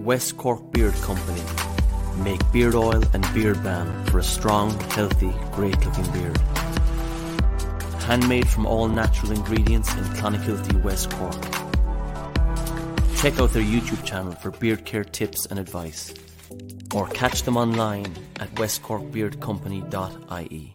West Cork Beard Company make beard oil and beard balm for a strong, healthy, great-looking beard. Handmade from all natural ingredients in Clonakilty, West Cork. Check out their YouTube channel for beard care tips and advice, or catch them online at westcorkbeardcompany.ie.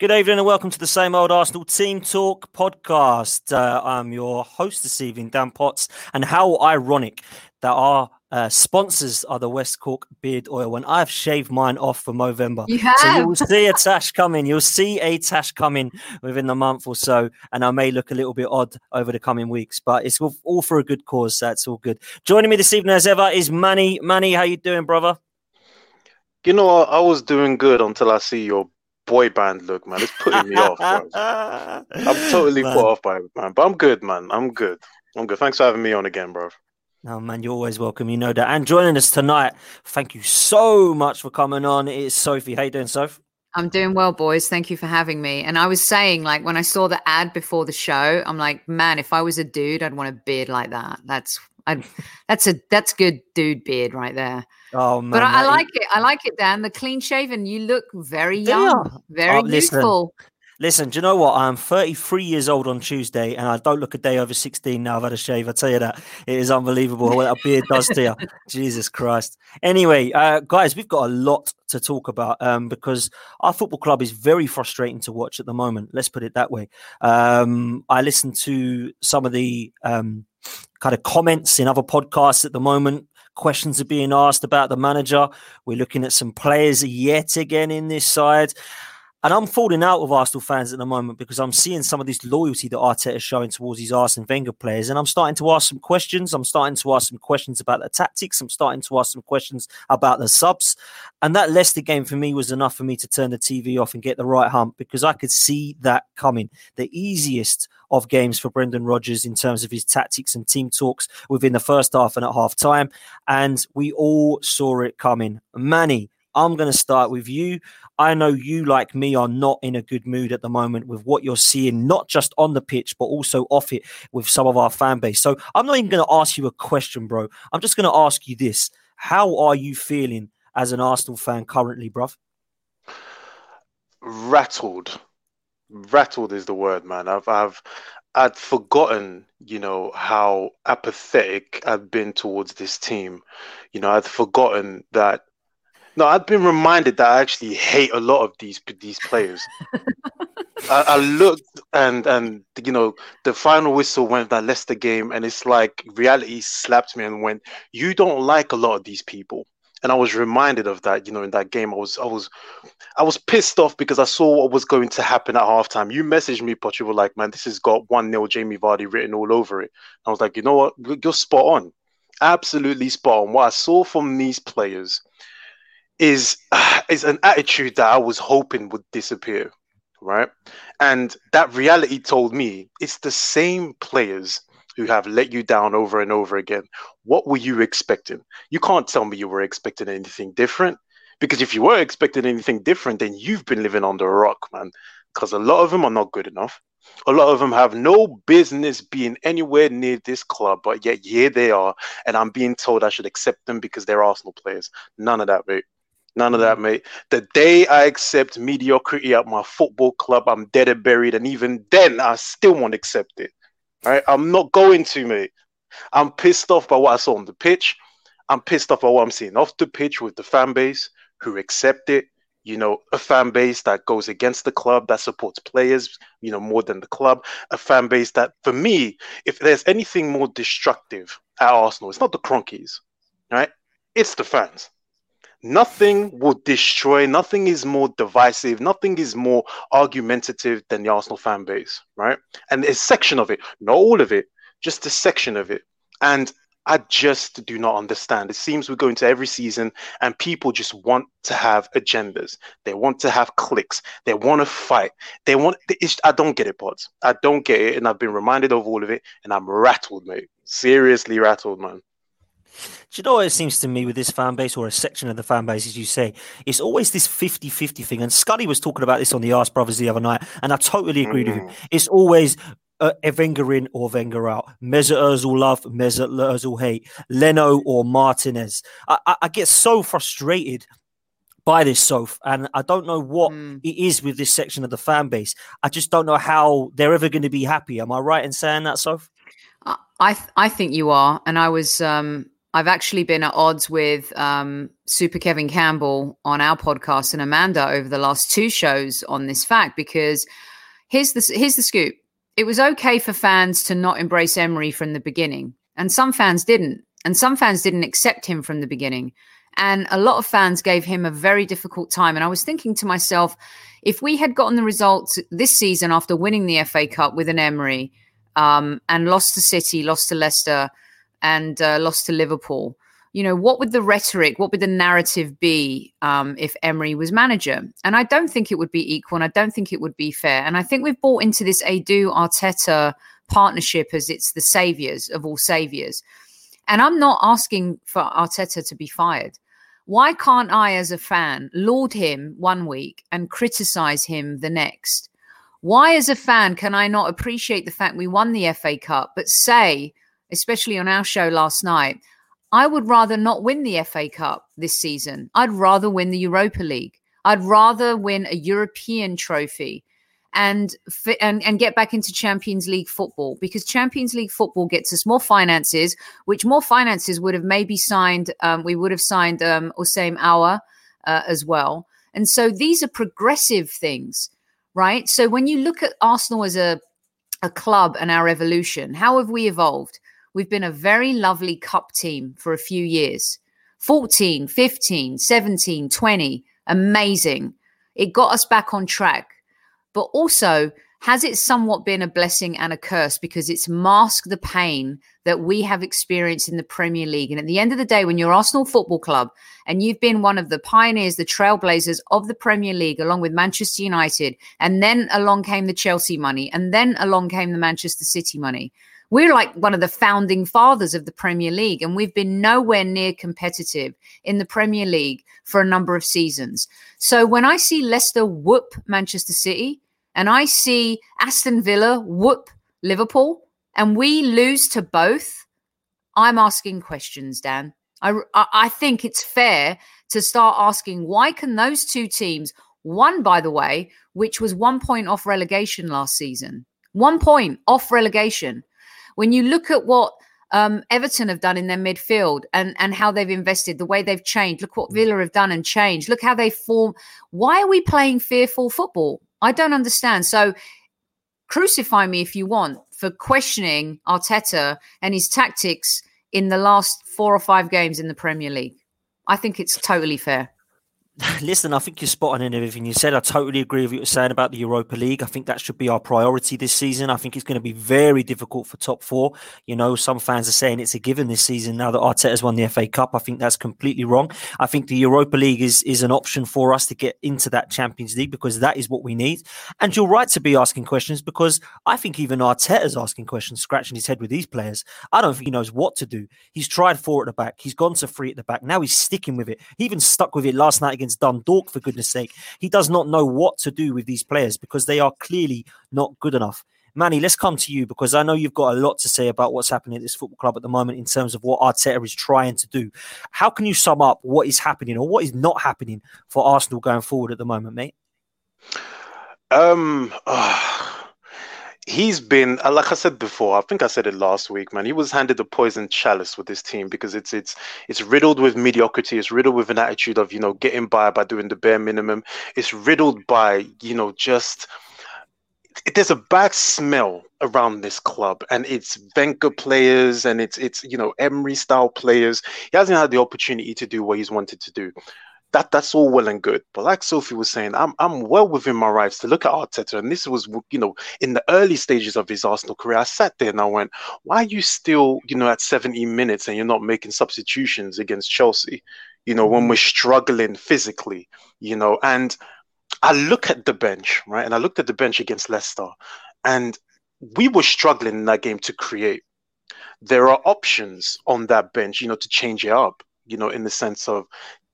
Good evening and welcome to the Same Old Arsenal Team Talk podcast. I'm your host this evening, Dan Potts, and how ironic that our sponsors are the West Cork Beard Oil, and I've shaved mine off for Movember. You have. So you'll see a tash coming. You'll see a tash coming within the month or so, and I may look a little bit odd over the coming weeks, but it's all for a good cause. That's all good. Joining me this evening as ever is Manny. Manny, how you doing, brother? You know, I was doing good until I see your boy band look, man. It's putting me off, bro. I'm totally put off by it, man. But I'm good, man. I'm good. Thanks for having me on again, bro. No, man, you're always welcome. You know that. And joining us tonight, thank you so much for coming on. It's Sophie. How you doing, Soph? I'm doing well, boys. Thank you for having me. And I was saying, like, when I saw the ad before the show, I'm like, man, if I was a dude, I'd want a beard like that. That's good dude beard right there. Oh man! But I like it. I like it, Dan. The clean shaven. You look very young, very youthful. Listen, do you know what? I'm 33 years old on Tuesday, and I don't look a day over 16 now. I've had a shave. I tell you that. It is unbelievable what a beard does to you. Jesus Christ. Anyway, guys, we've got a lot to talk about because our football club is very frustrating to watch at the moment. Let's put it that way. I listened to some of the kind of comments in other podcasts at the moment. Questions are being asked about the manager. We're looking at some players yet again in this side. And I'm falling out with Arsenal fans at the moment because I'm seeing some of this loyalty that Arteta is showing towards these Arsène Wenger players. And I'm starting to ask some questions. I'm starting to ask some questions about the tactics. I'm starting to ask some questions about the subs. And that Leicester game for me was enough for me to turn the TV off and get the right hump because I could see that coming. The easiest of games for Brendan Rodgers in terms of his tactics and team talks within the first half and at half time. And we all saw it coming. Manny, I'm going to start with you. I know you, like me, are not in a good mood at the moment with what you're seeing, not just on the pitch, but also off it with some of our fan base. So I'm not even going to ask you a question, bro. I'm just going to ask you this. How are you feeling as an Arsenal fan currently, bruv? Rattled. Rattled is the word, man. I'd forgotten, you know, how apathetic I'd been towards this team. You know, I'd forgotten that. No, I've been reminded that I actually hate a lot of these players. I looked and you know, the final whistle went that Leicester game, and it's like reality slapped me and went, you don't like a lot of these people. And I was reminded of that, you know, in that game. I was pissed off because I saw what was going to happen at halftime. You messaged me, but you were like, man, this has got 1-0 Jamie Vardy written all over it. And I was like, you know what? You're spot on. Absolutely spot on. What I saw from these players is an attitude that I was hoping would disappear, right? And that reality told me it's the same players who have let you down over and over again. What were you expecting? You can't tell me you were expecting anything different, because if you were expecting anything different, then you've been living under a rock, man, because a lot of them are not good enough. A lot of them have no business being anywhere near this club, but yet here they are, and I'm being told I should accept them because they're Arsenal players. None of that, mate. None of that, mate. The day I accept mediocrity at my football club, I'm dead and buried, and even then, I still won't accept it. All right, I'm not going to, mate. I'm pissed off by what I saw on the pitch. I'm pissed off by what I'm seeing off the pitch with the fan base who accept it. You know, a fan base that goes against the club, that supports players, you know, more than the club. A fan base that, for me, if there's anything more destructive at Arsenal, it's not the Cronkies, right? It's the fans. Nothing will destroy, nothing is more divisive, nothing is more argumentative than the Arsenal fan base, right? And a section of it, not all of it, just a section of it. And I just do not understand. It seems we go into every season and people just want to have agendas. They want to have cliques. They want to fight. They want. I don't get it, Pods. I don't get it. And I've been reminded of all of it. And I'm rattled, mate. Seriously rattled, man. Do you know what it seems to me with this fan base, or a section of the fan base, as you say? It's always this 50-50 thing. And Scully was talking about this on the Arse Brothers the other night, and I totally agreed with him. It's always Wenger in or Wenger out. Mesut Ozil love, Mesut Ozil hate. Leno or Martinez. I get so frustrated by this, Soph, and I don't know what it is with this section of the fan base. I just don't know how they're ever going to be happy. Am I right in saying that, Soph? I think you are, and I was... I've actually been at odds with Super Kevin Campbell on our podcast and Amanda over the last two shows on this fact, because here's the scoop. It was okay for fans to not embrace Emery from the beginning, and some fans didn't, and some fans didn't accept him from the beginning. And a lot of fans gave him a very difficult time. And I was thinking to myself, if we had gotten the results this season after winning the FA Cup with an Emery and lost to City, lost to Leicester, and lost to Liverpool, you know, what would the rhetoric, what would the narrative be if Emery was manager? And I don't think it would be equal, and I don't think it would be fair. And I think we've bought into this Adu-Arteta partnership as it's the saviors of all saviors. And I'm not asking for Arteta to be fired. Why can't I, as a fan, laud him one week and criticize him the next? Why, as a fan, can I not appreciate the fact we won the FA Cup, but say... especially on our show last night, I would rather not win the FA Cup this season. I'd rather win the Europa League. I'd rather win a European trophy and get back into Champions League football, because Champions League football gets us more finances, which more finances would have maybe signed, we would have signed Ousmane Aouar as well. And so these are progressive things, right? So when you look at Arsenal as a club and our evolution, how have we evolved? We've been a very lovely cup team for a few years. 14, 15, 17, 20. Amazing. It got us back on track. But also, has it somewhat been a blessing and a curse, because it's masked the pain that we have experienced in the Premier League? And at the end of the day, when you're Arsenal Football Club and you've been one of the pioneers, the trailblazers of the Premier League, along with Manchester United, and then along came the Chelsea money, and then along came the Manchester City money. We're like one of the founding fathers of the Premier League, and we've been nowhere near competitive in the Premier League for a number of seasons. So when I see Leicester whoop Manchester City, and I see Aston Villa whoop Liverpool, and we lose to both, I'm asking questions, Dan. I think it's fair to start asking, why can those two teams, one, by the way, which was 1 point off relegation last season, 1 point off relegation. When you look at what Everton have done in their midfield and how they've invested, the way they've changed, look what Villa have done and changed, look how they form. Why are we playing fearful football? I don't understand. So crucify me if you want for questioning Arteta and his tactics in the last 4 or 5 games in the Premier League. I think it's totally fair. Listen, I think you're spot on in everything you said. I totally agree with what you're saying about the Europa League. I think that should be our priority this season. I think it's going to be very difficult for top four. You know, some fans are saying it's a given this season now that Arteta's won the FA Cup. I think that's completely wrong. I think the Europa League is an option for us to get into that Champions League because that is what we need. And you're right to be asking questions because I think even Arteta's asking questions, scratching his head with these players. I don't think he knows what to do. He's tried four at the back. He's gone to three at the back. Now he's sticking with it. He even stuck with it last night against Dundalk, for goodness sake. He does not know what to do with these players because they are clearly not good enough. Manny, let's come to you because I know you've got a lot to say about what's happening at this football club at the moment in terms of what Arteta is trying to do. How can you sum up what is happening or what is not happening for Arsenal going forward at the moment, mate? He's been, like I said before, I think I said it last week, man, he was handed the poison chalice with this team because it's riddled with mediocrity. It's riddled with an attitude of, you know, getting by doing the bare minimum. It's riddled by, you know, just, there's a bad smell around this club, and it's Wenger players and it's you know, Emery style players. He hasn't had the opportunity to do what he's wanted to do. That's all well and good. But like Sophie was saying, I'm well within my rights to look at Arteta. And this was, you know, in the early stages of his Arsenal career, I sat there and I went, why are you still, you know, at 70 minutes and you're not making substitutions against Chelsea, you know, when we're struggling physically, you know? And I look at the bench, right? And I looked at the bench against Leicester, and we were struggling in that game to create. There are options on that bench, you know, to change it up, you know, in the sense of,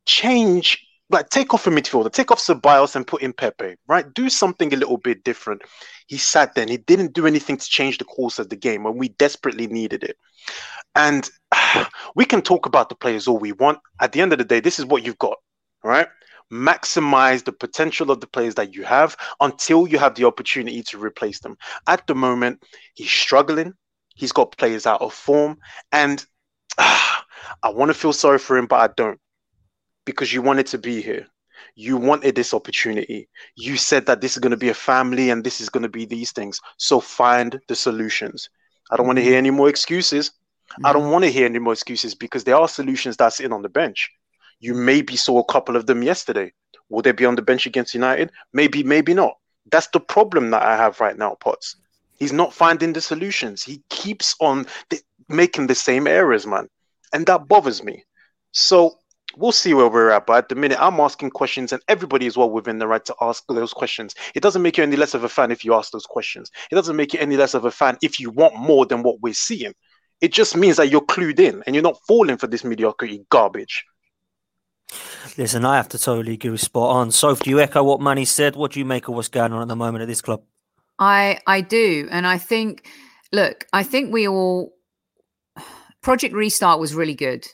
change, like take off a midfielder, take off Ceballos and put in Pepe, right? Do something a little bit different. He sat there and he didn't do anything to change the course of the game when we desperately needed it. And we can talk about the players all we want. At the end of the day, this is what you've got, right? Maximize the potential of the players that you have until you have the opportunity to replace them. At the moment, he's struggling. He's got players out of form. And I want to feel sorry for him, but I don't. Because you wanted to be here. You wanted this opportunity. You said that this is going to be a family and this is going to be these things. So find the solutions. I don't want to hear any more excuses. I don't want to hear any more excuses because there are solutions that's sitting on the bench. You maybe saw a couple of them yesterday. Will they be on the bench against United? Maybe, maybe not. That's the problem that I have right now, Potts. He's not finding the solutions. He keeps on making the same errors, man. And that bothers me. So we'll see where we're at, but at the minute, I'm asking questions, and everybody is well within the right to ask those questions. It doesn't make you any less of a fan if you ask those questions. It doesn't make you any less of a fan if you want more than what we're seeing. It just means that you're clued in, and you're not falling for this mediocrity garbage. Listen, I have to totally agree with spot on. Soph, do you echo what Manny said? What do you make of what's going on at the moment at this club? I do, and I think, look, I think we all... Project Restart was really good.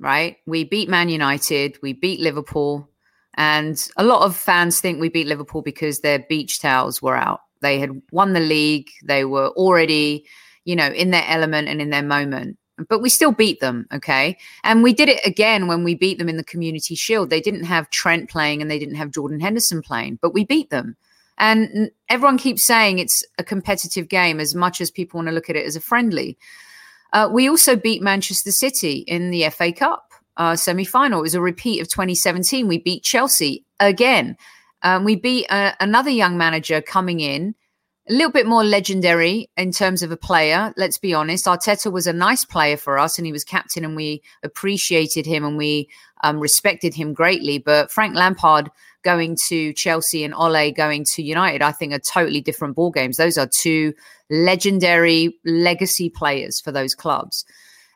Right? We beat Man United, we beat Liverpool, and a lot of fans think we beat Liverpool because their beach towels were out. They had won the league. They were already, you know, in their element and in their moment, but we still beat them. Okay. And we did it again when we beat them in the Community Shield. They didn't have Trent playing and they didn't have Jordan Henderson playing, but we beat them. And everyone keeps saying it's a competitive game as much as people want to look at it as a friendly. We also beat Manchester City in the FA Cup semi-final. It was a repeat of 2017. We beat Chelsea again. We beat another young manager coming in, a little bit more legendary in terms of a player, let's be honest. Arteta was a nice player for us and he was captain and we appreciated him and we respected him greatly. But Frank Lampard going to Chelsea and Ole going to United, I think are totally different ball games. Those are two legendary legacy players for those clubs.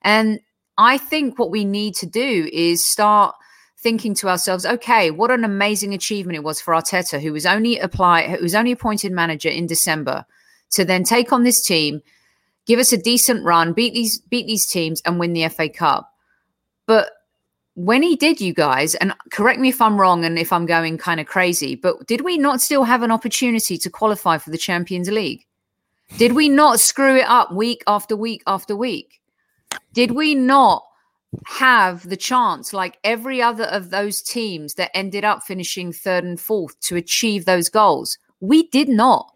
And I think what we need to do is start thinking to ourselves, okay, what an amazing achievement it was for Arteta, who was only appointed manager in December, to then take on this team, give us a decent run, beat these teams and win the FA Cup. But when he did, you guys, and correct me if I'm wrong and if I'm going kind of crazy, but did we not still have an opportunity to qualify for the Champions League? Did we not screw it up week after week after week? Did we not have the chance, like every other of those teams that ended up finishing third and fourth, to achieve those goals? We did not.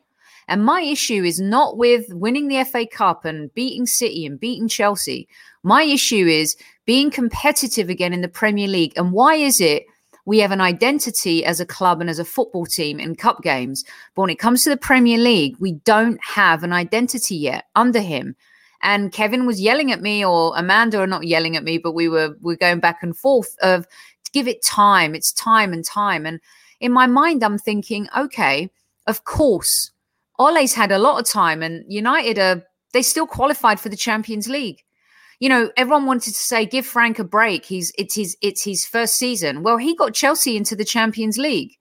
And my issue is not with winning the FA Cup and beating City and beating Chelsea. My issue is being competitive again in the Premier League. And why is it we have an identity as a club and as a football team in cup games, but when it comes to the Premier League, we don't have an identity yet under him? And Kevin was yelling at me, or Amanda, or not yelling at me, but we're going back and forth of give it time. It's time and time. And in my mind, I'm thinking, okay, of course, Ole's had a lot of time, and United they still qualified for the Champions League. You know, everyone wanted to say, give Frank a break. It's his first season. Well, he got Chelsea into the Champions League.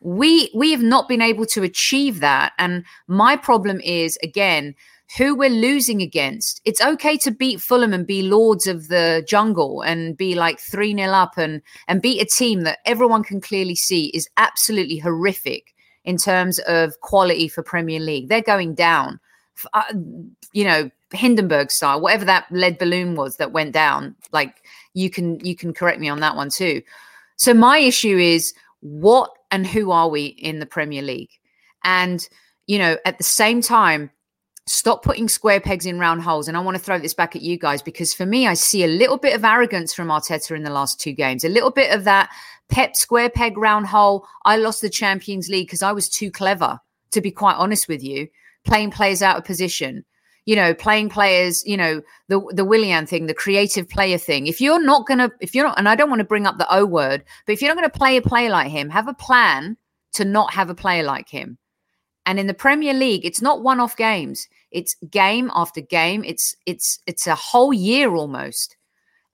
We have not been able to achieve that. And my problem is, again, who we're losing against. It's okay to beat Fulham and be lords of the jungle and be like 3-0 up and beat a team that everyone can clearly see is absolutely horrific in terms of quality for Premier League. They're going down, Hindenburg style, whatever that lead balloon was that went down. Like, you can correct me on that one too. So my issue is, what and who are we in the Premier League? And, at the same time, stop putting square pegs in round holes. And I want to throw this back at you guys, because for me, I see a little bit of arrogance from Arteta in the last two games, a little bit of that Pep square peg round hole. I lost the Champions League because I was too clever, to be quite honest with you, playing players out of position, playing players, the Willian thing, the creative player thing. And I don't want to bring up the O word, but if you're not going to play a player like him, have a plan to not have a player like him. And in the Premier League, it's not one-off games. It's game after game. It's a whole year almost.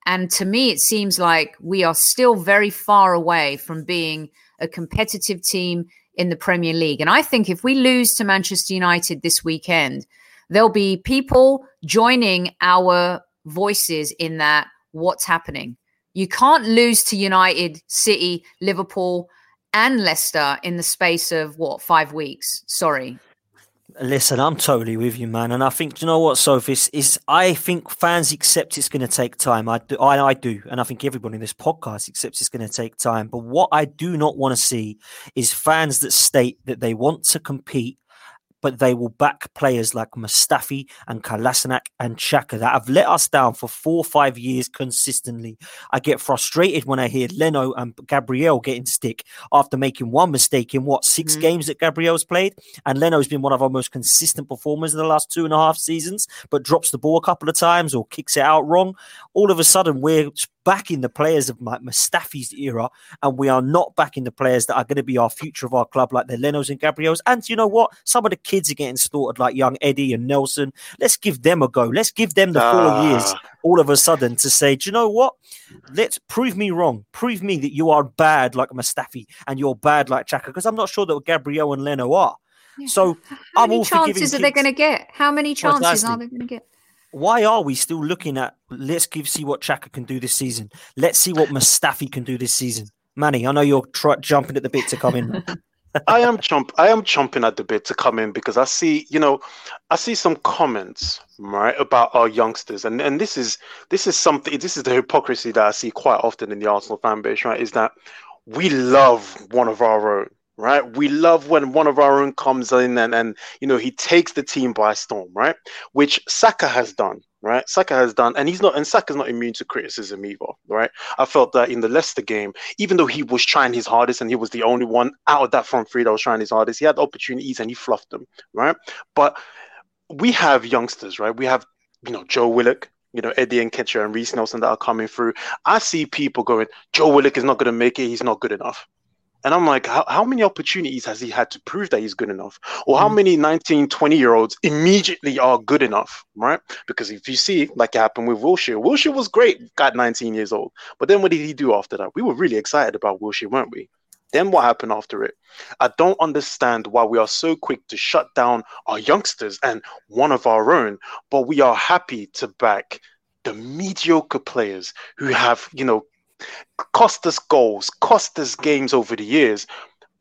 And to me, it seems like we are still very far away from being a competitive team in the Premier League. And I think if we lose to Manchester United this weekend, there'll be people joining our voices in that what's happening. You can't lose to United, City, Liverpool, and Leicester in the space of, 5 weeks? Sorry. Listen, I'm totally with you, man. And I think, Sophie? I think fans accept it's going to take time. I do. And I think everybody in this podcast accepts it's going to take time. But what I do not want to see is fans that state that they want to compete, but they will back players like Mustafi and Kolasinac and Chaka that have let us down for 4 or 5 years consistently. I get frustrated when I hear Leno and Gabriel getting stick after making one mistake in, 6 games that Gabriel's played? And Leno's been one of our most consistent performers in the last 2.5 seasons, but drops the ball a couple of times or kicks it out wrong. All of a sudden, we're backing the players of Mustafi's era, and we are not backing the players that are going to be our future of our club, like the Lenos and Gabriels. And you know what? Some of the kids are getting slaughtered, like young Eddie and Nelson. Let's give them a go. Let's give them the 4 years all of a sudden to say, do you know what? Let's prove me wrong. Prove me that you are bad like Mustafi and you're bad like Xhaka, because I'm not sure that Gabriel and Leno are. Yeah. So I'm all for giving kids. How many chances are they going to get? How many chances are they going to get? Why are we still looking at, see what Chaka can do this season. Let's see what Mustafi can do this season. Manny, I know you're jumping at the bit to come in. I am chomping at the bit to come in, because I see, I see some comments, right, about our youngsters. And this is the hypocrisy that I see quite often in the Arsenal fan base, right, is that we love one of our own. Right. We love when one of our own comes in and he takes the team by storm. Right. Which Saka has done. Right. Saka has done. And Saka's not immune to criticism either. Right. I felt that in the Leicester game, even though he was trying his hardest and he was the only one out of that front three that was trying his hardest, he had opportunities and he fluffed them. Right. But we have youngsters. Right. We have, Joe Willock. Eddie Nketiah and Reece Nelson that are coming through. I see people going, Joe Willock is not going to make it. He's not good enough. And I'm like, how many opportunities has he had to prove that he's good enough? Or how many 19, 20-year-olds immediately are good enough, right? Because if you see, like it happened with Wilshere was great at 19 years old. But then what did he do after that? We were really excited about Wilshere, weren't we? Then what happened after it? I don't understand why we are so quick to shut down our youngsters and one of our own, but we are happy to back the mediocre players who have, cost us goals, cost us games over the years,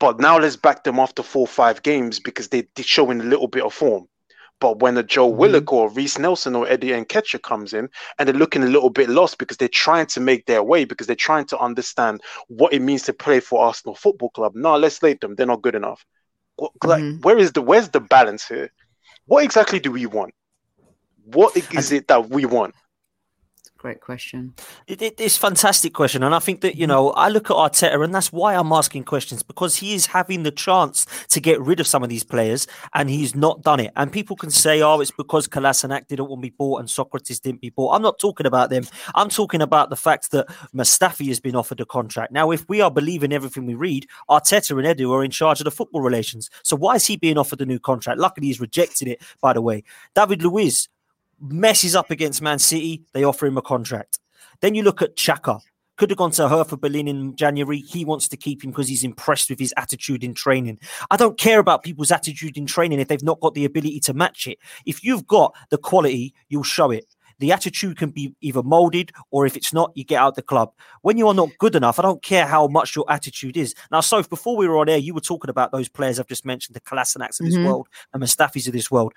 but now let's back them after 4 or 5 games because they're showing a little bit of form. But when a Joe Willock or Reece Nelson or Eddie Nketiah comes in and they're looking a little bit lost because they're trying to make their way, because they're trying to understand what it means to play for Arsenal Football Club. No, let's slate them. They're not good enough. Where's the balance here? What exactly do we want? What is it that we want? Great question. It's a fantastic question. And I think that, I look at Arteta, and that's why I'm asking questions, because he is having the chance to get rid of some of these players and he's not done it. And people can say, it's because Kolasinac didn't want to be bought and Socrates didn't be bought. I'm not talking about them. I'm talking about the fact that Mustafi has been offered a contract. Now, if we are believing everything we read, Arteta and Edu are in charge of the football relations. So why is he being offered a new contract? Luckily, he's rejected it, by the way. David Luiz messes up against Man City, they offer him a contract. Then you look at Chaka. Could have gone to Hertha Berlin in January. He wants to keep him because he's impressed with his attitude in training. I don't care about people's attitude in training if they've not got the ability to match it. If you've got the quality, you'll show it. The attitude can be either molded, or if it's not, you get out the club. When you are not good enough, I don't care how much your attitude is. Now, Soph, before we were on air, you were talking about those players I've just mentioned, the Kolasinacs of this world and Mustafis of this world.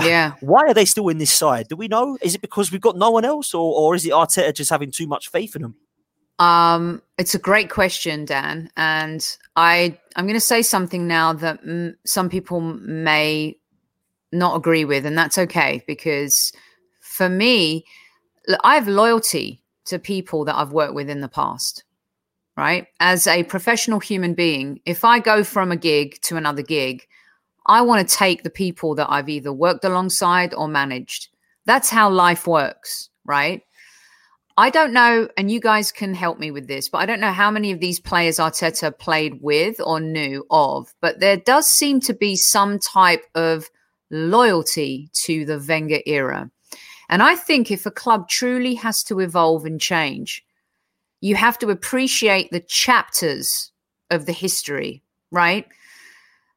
Yeah. Why are they still in this side? Do we know? Is it because we've got no one else, or is it Arteta just having too much faith in them? It's a great question, Dan. And I'm going to say something now that some people may not agree with, and that's okay, because for me, I have loyalty to people that I've worked with in the past, right? As a professional human being, if I go from a gig to another gig, I want to take the people that I've either worked alongside or managed. That's how life works, right? I don't know, and you guys can help me with this, but I don't know how many of these players Arteta played with or knew of, but there does seem to be some type of loyalty to the Wenger era. And I think if a club truly has to evolve and change, you have to appreciate the chapters of the history, right?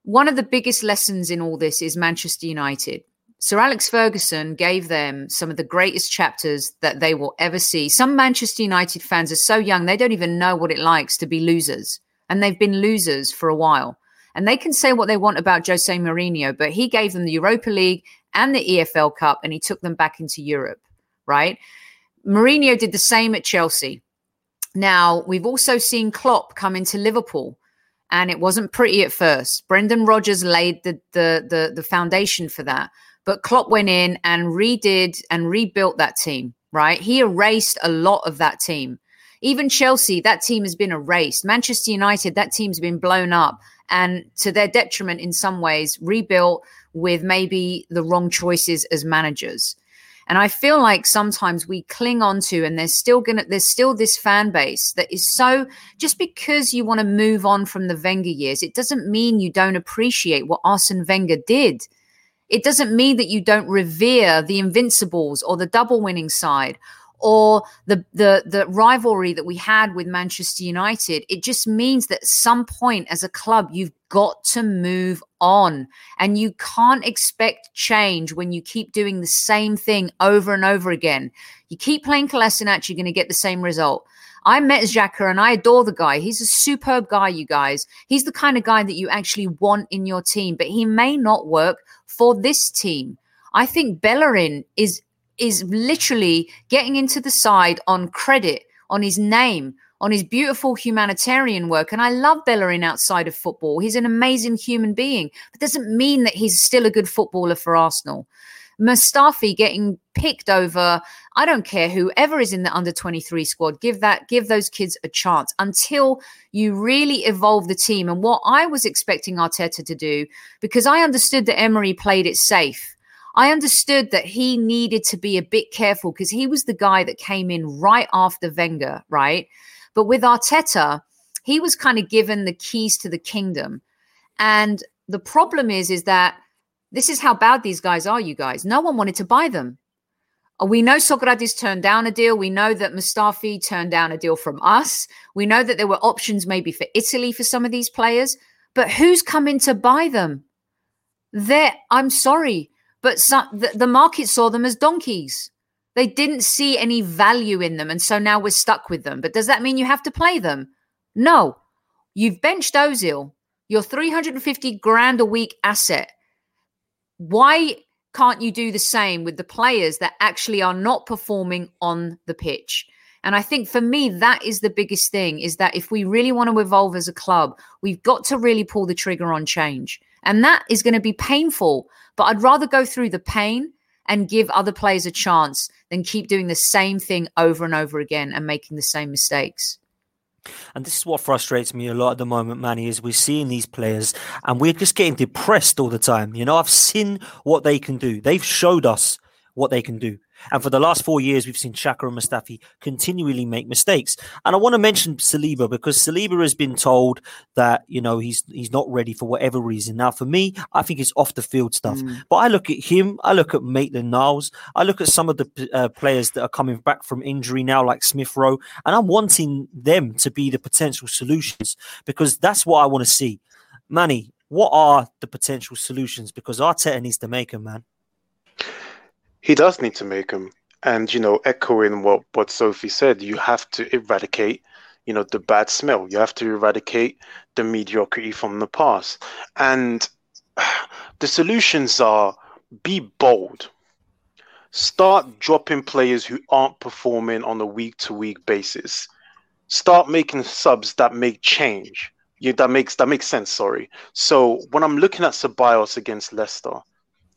One of the biggest lessons in all this is Manchester United. Sir Alex Ferguson gave them some of the greatest chapters that they will ever see. Some Manchester United fans are so young, they don't even know what it likes to be losers. And they've been losers for a while. And they can say what they want about Jose Mourinho, but he gave them the Europa League and the EFL Cup, and he took them back into Europe, right? Mourinho did the same at Chelsea. Now, we've also seen Klopp come into Liverpool, and it wasn't pretty at first. Brendan Rodgers laid the foundation for that, but Klopp went in and redid and rebuilt that team, right? He erased a lot of that team. Even Chelsea, that team has been erased. Manchester United, that team's been blown up, and to their detriment in some ways, rebuilt with maybe the wrong choices as managers. And I feel like sometimes we cling on to, and there's still this fan base that is so, just because you want to move on from the Wenger years, it doesn't mean you don't appreciate what Arsène Wenger did. It doesn't mean that you don't revere the Invincibles or the double winning side or the rivalry that we had with Manchester United. It just means that at some point as a club, you've got to move on, and you can't expect change when you keep doing the same thing over and over again. You keep playing Kolasinac, you're going to get the same result. I met Xhaka and I adore the guy. He's a superb guy, you guys. He's the kind of guy that you actually want in your team, but he may not work for this team. I think Bellerin is literally getting into the side on credit, on his name, on his beautiful humanitarian work. And I love Bellerin outside of football. He's an amazing human being, but doesn't mean that he's still a good footballer for Arsenal. Mustafi getting picked over, I don't care whoever is in the under-23 squad, give those kids a chance until you really evolve the team. And what I was expecting Arteta to do, because I understood that Emery played it safe, I understood that he needed to be a bit careful because he was the guy that came in right after Wenger, right? But with Arteta, he was kind of given the keys to the kingdom. And the problem is that this is how bad these guys are, you guys. No one wanted to buy them. We know Socrates turned down a deal. We know that Mustafi turned down a deal from us. We know that there were options maybe for Italy for some of these players. But who's coming to buy them? I'm sorry. But the market saw them as donkeys. They didn't see any value in them. And so now we're stuck with them. But does that mean you have to play them? No. You've benched Ozil, your $350,000 a week asset. Why can't you do the same with the players that actually are not performing on the pitch? And I think for me, that is the biggest thing, is that if we really want to evolve as a club, we've got to really pull the trigger on change. And that is going to be painful. But I'd rather go through the pain and give other players a chance than keep doing the same thing over and over again and making the same mistakes. And this is what frustrates me a lot at the moment, Manny, is we're seeing these players and we're just getting depressed all the time. You know, I've seen what they can do. They've showed us what they can do. And for the last 4 years, we've seen Chaka and Mustafi continually make mistakes. And I want to mention Saliba, because Saliba has been told that, you know, he's not ready for whatever reason. Now, for me, I think it's off the field stuff. But I look at him, I look at Maitland-Niles, I look at some of the players that are coming back from injury now, like Smith Rowe, and I'm wanting them to be the potential solutions, because that's what I want to see. Manny, what are the potential solutions? Because Arteta needs to make them, man. He does need to make them. And, you know, echoing what Sophie said, you have to eradicate, you know, the bad smell. You have to eradicate the mediocrity from the past. And the solutions are, be bold. Start dropping players who aren't performing on a week-to-week basis. Start making subs that make change. Yeah, that makes sense, sorry. So when I'm looking at Ceballos against Leicester,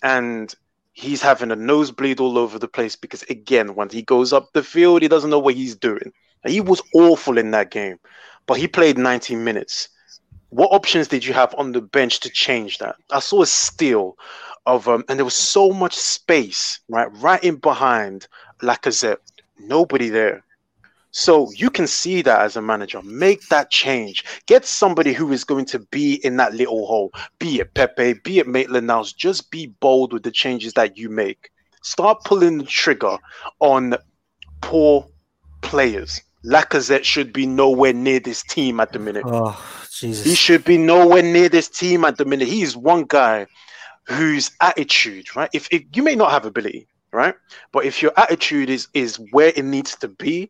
and he's having a nosebleed all over the place because, again, when he goes up the field, he doesn't know what he's doing. And he was awful in that game, but he played 90 minutes. What options did you have on the bench to change that? I saw a steal of and there was so much space, right in behind Lacazette. Nobody there. So you can see that as a manager. Make that change. Get somebody who is going to be in that little hole. Be it Pepe, be it Maitland-Niles. Just be bold with the changes that you make. Start pulling the trigger on poor players. Lacazette should be nowhere near this team at the minute. Oh, Jesus. He should be nowhere near this team at the minute. He is one guy whose attitude, right? If you may not have ability, right? But if your attitude is where it needs to be,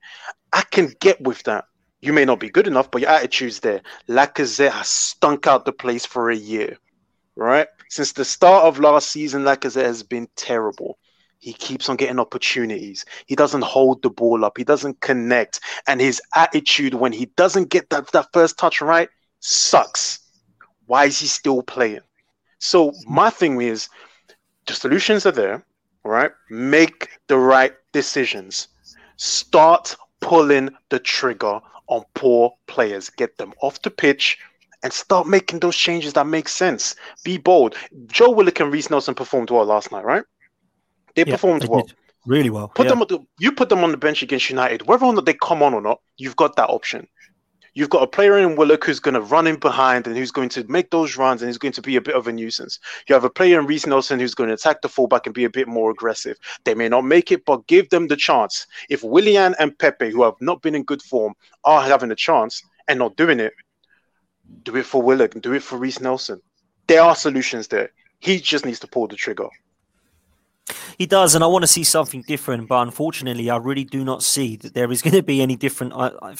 I can get with that. You may not be good enough, but your attitude's there. Lacazette has stunk out the place for a year, right? Since the start of last season, Lacazette has been terrible. He keeps on getting opportunities. He doesn't hold the ball up. He doesn't connect. And his attitude when he doesn't get that first touch right sucks. Why is he still playing? So my thing is, the solutions are there, right? Make the right decisions. Start pulling the trigger on poor players. Get them off the pitch and start making those changes that make sense. Be bold. Joe Willock and Reece Nelson performed well last night, right? They performed well. Really well. You put them on the bench against United. Whether or not they come on or not, you've got that option. You've got a player in Willock who's going to run in behind and who's going to make those runs and who's going to be a bit of a nuisance. You have a player in Reece Nelson who's going to attack the fullback and be a bit more aggressive. They may not make it, but give them the chance. If Willian and Pepe, who have not been in good form, are having a chance and not doing it, do it for Willock and do it for Reece Nelson. There are solutions there. He just needs to pull the trigger. He does, and I want to see something different, but unfortunately I really do not see that there is going to be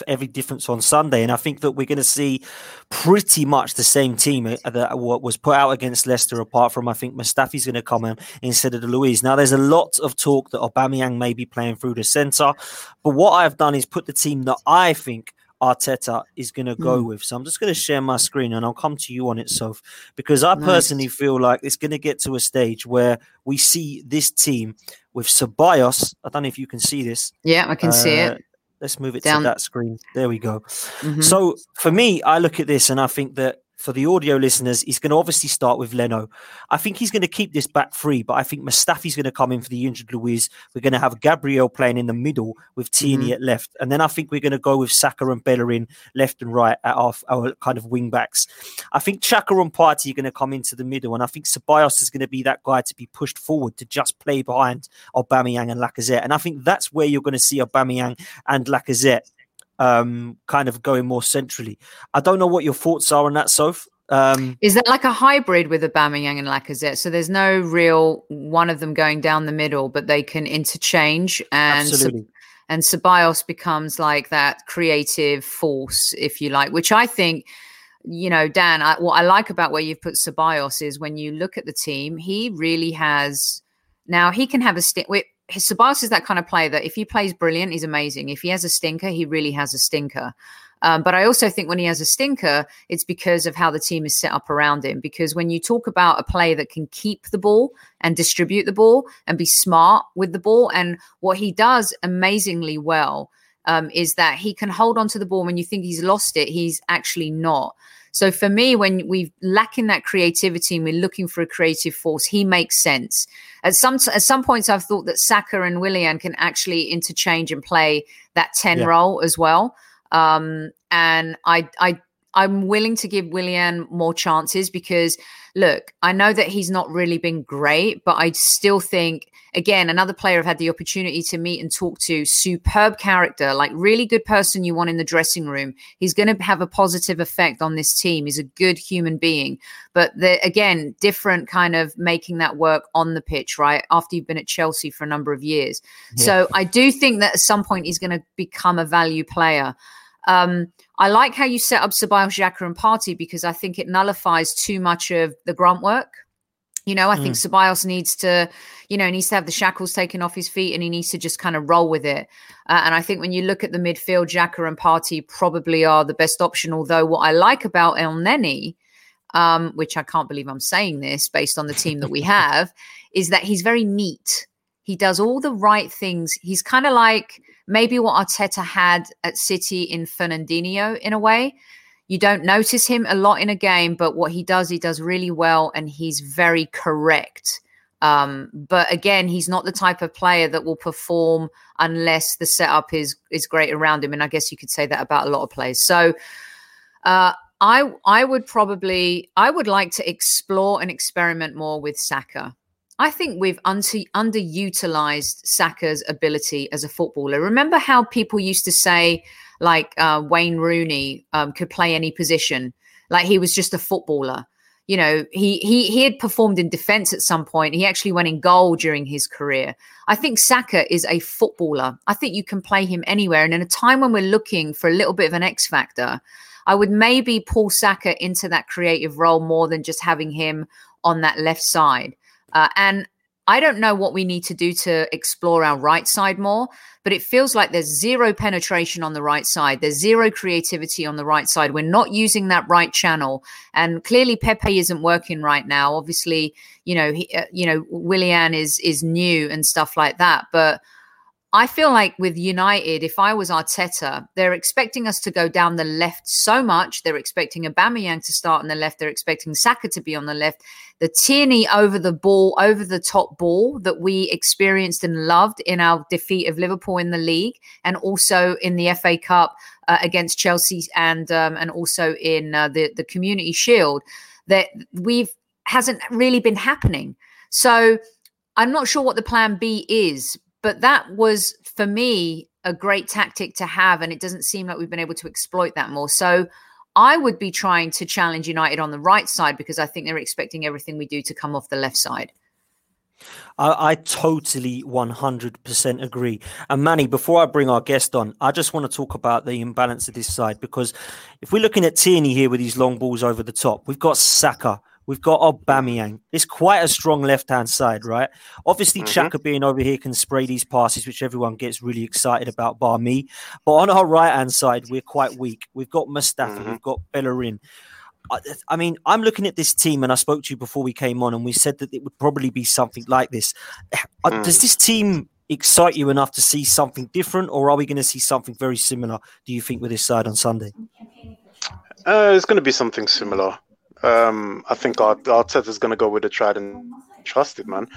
every difference on Sunday, and I think that we're going to see pretty much the same team that was put out against Leicester, apart from I think Mustafi's going to come in instead of Louise. Now there's a lot of talk that Aubameyang may be playing through the centre, but what I've done is put the team that I think Arteta is going to go with. So I'm just going to share my screen and I'll come to you on it, Soph, because I personally feel like it's going to get to a stage where we see this team with Ceballos. I don't know if you can see this. Yeah, I can see it. Let's move it down to that screen. There we go. So for me, I look at this and I think that for the audio listeners, he's going to obviously start with Leno. I think he's going to keep this back free, but I think Mustafi's going to come in for the injured Luiz. We're going to have Gabriel playing in the middle with Tierney at left. And then I think we're going to go with Saka and Bellerin left and right at our kind of wing backs. I think Chaka and Partey are going to come into the middle. And I think Ceballos is going to be that guy to be pushed forward to just play behind Aubameyang and Lacazette. And I think that's where you're going to see Aubameyang and Lacazette kind of going more centrally. I don't know what your thoughts are on that, Soph. Is that like a hybrid with Aubameyang and Lacazette? So there's no real one of them going down the middle, but they can interchange. And Ceballos becomes like that creative force, if you like, which I think, you know, Dan, what I like about where you've put Ceballos is when you look at the team, he really has... Now, he can have a... Ceballos is that kind of player that if he plays brilliant, he's amazing. If he has a stinker, he really has a stinker. But I also think when he has a stinker, it's because of how the team is set up around him. Because when you talk about a player that can keep the ball and distribute the ball and be smart with the ball, and what he does amazingly well is that he can hold on to the ball. When you think he's lost it, he's actually not. So for me, when we're lacking that creativity and we're looking for a creative force, he makes sense. At some points, I've thought that Saka and Willian can actually interchange and play that 10 role as well. And I'm willing to give Willian more chances because, look, I know that he's not really been great, but I still think, again, another player I've had the opportunity to meet and talk to, superb character, like really good person you want in the dressing room. He's going to have a positive effect on this team. He's a good human being. But again, different kind of making that work on the pitch, right? After you've been at Chelsea for a number of years. Yeah. So I do think that at some point he's going to become a value player. I like how you set up Ceballos, Xhaka and Partey because I think it nullifies too much of the grunt work. You know, I think Ceballos needs to have the shackles taken off his feet and he needs to just kind of roll with it. And I think when you look at the midfield, Xhaka and Partey probably are the best option. Although what I like about El Neni, which I can't believe I'm saying this based on the team that we have, is that he's very neat. He does all the right things. He's kind of like maybe what Arteta had at City in Fernandinho in a way. You don't notice him a lot in a game, but what he does really well, and he's very correct. But again, he's not the type of player that will perform unless the setup is great around him. And I guess you could say that about a lot of players. So I would like to explore and experiment more with Saka. I think we've underutilized Saka's ability as a footballer. Remember how people used to say, like Wayne Rooney could play any position, like he was just a footballer. You know, he had performed in defense at some point. He actually went in goal during his career. I think Saka is a footballer. I think you can play him anywhere. And in a time when we're looking for a little bit of an X factor, I would maybe pull Saka into that creative role more than just having him on that left side. And I don't know what we need to do to explore our right side more, but it feels like there's zero penetration on the right side. There's zero creativity on the right side. We're not using that right channel. And clearly Pepe isn't working right now. Obviously, Willian is new and stuff like that. But I feel like with United, if I was Arteta, they're expecting us to go down the left so much. They're expecting Aubameyang to start on the left. They're expecting Saka to be on the left. The tyranny over the ball, over the top ball that we experienced and loved in our defeat of Liverpool in the league and also in the FA Cup against Chelsea and also in the Community Shield, that hasn't really been happening. So I'm not sure what the plan B is, but that was, for me, a great tactic to have, and it doesn't seem like we've been able to exploit that more. So I would be trying to challenge United on the right side because I think they're expecting everything we do to come off the left side. I totally 100% agree. And Manny, before I bring our guest on, I just want to talk about the imbalance of this side, because if we're looking at Tierney here with these long balls over the top, we've got Saka, we've got Aubameyang. It's quite a strong left-hand side, right? Obviously, Chaka being over here can spray these passes, which everyone gets really excited about, bar me. But on our right-hand side, we're quite weak. We've got Mustafi, we've got Bellerin. I mean, I'm looking at this team, and I spoke to you before we came on, and we said that it would probably be something like this. Does this team excite you enough to see something different, or are we going to see something very similar, do you think, with this side on Sunday? It's going to be something similar. I think Arteta is going to go with the tried and trusted, man.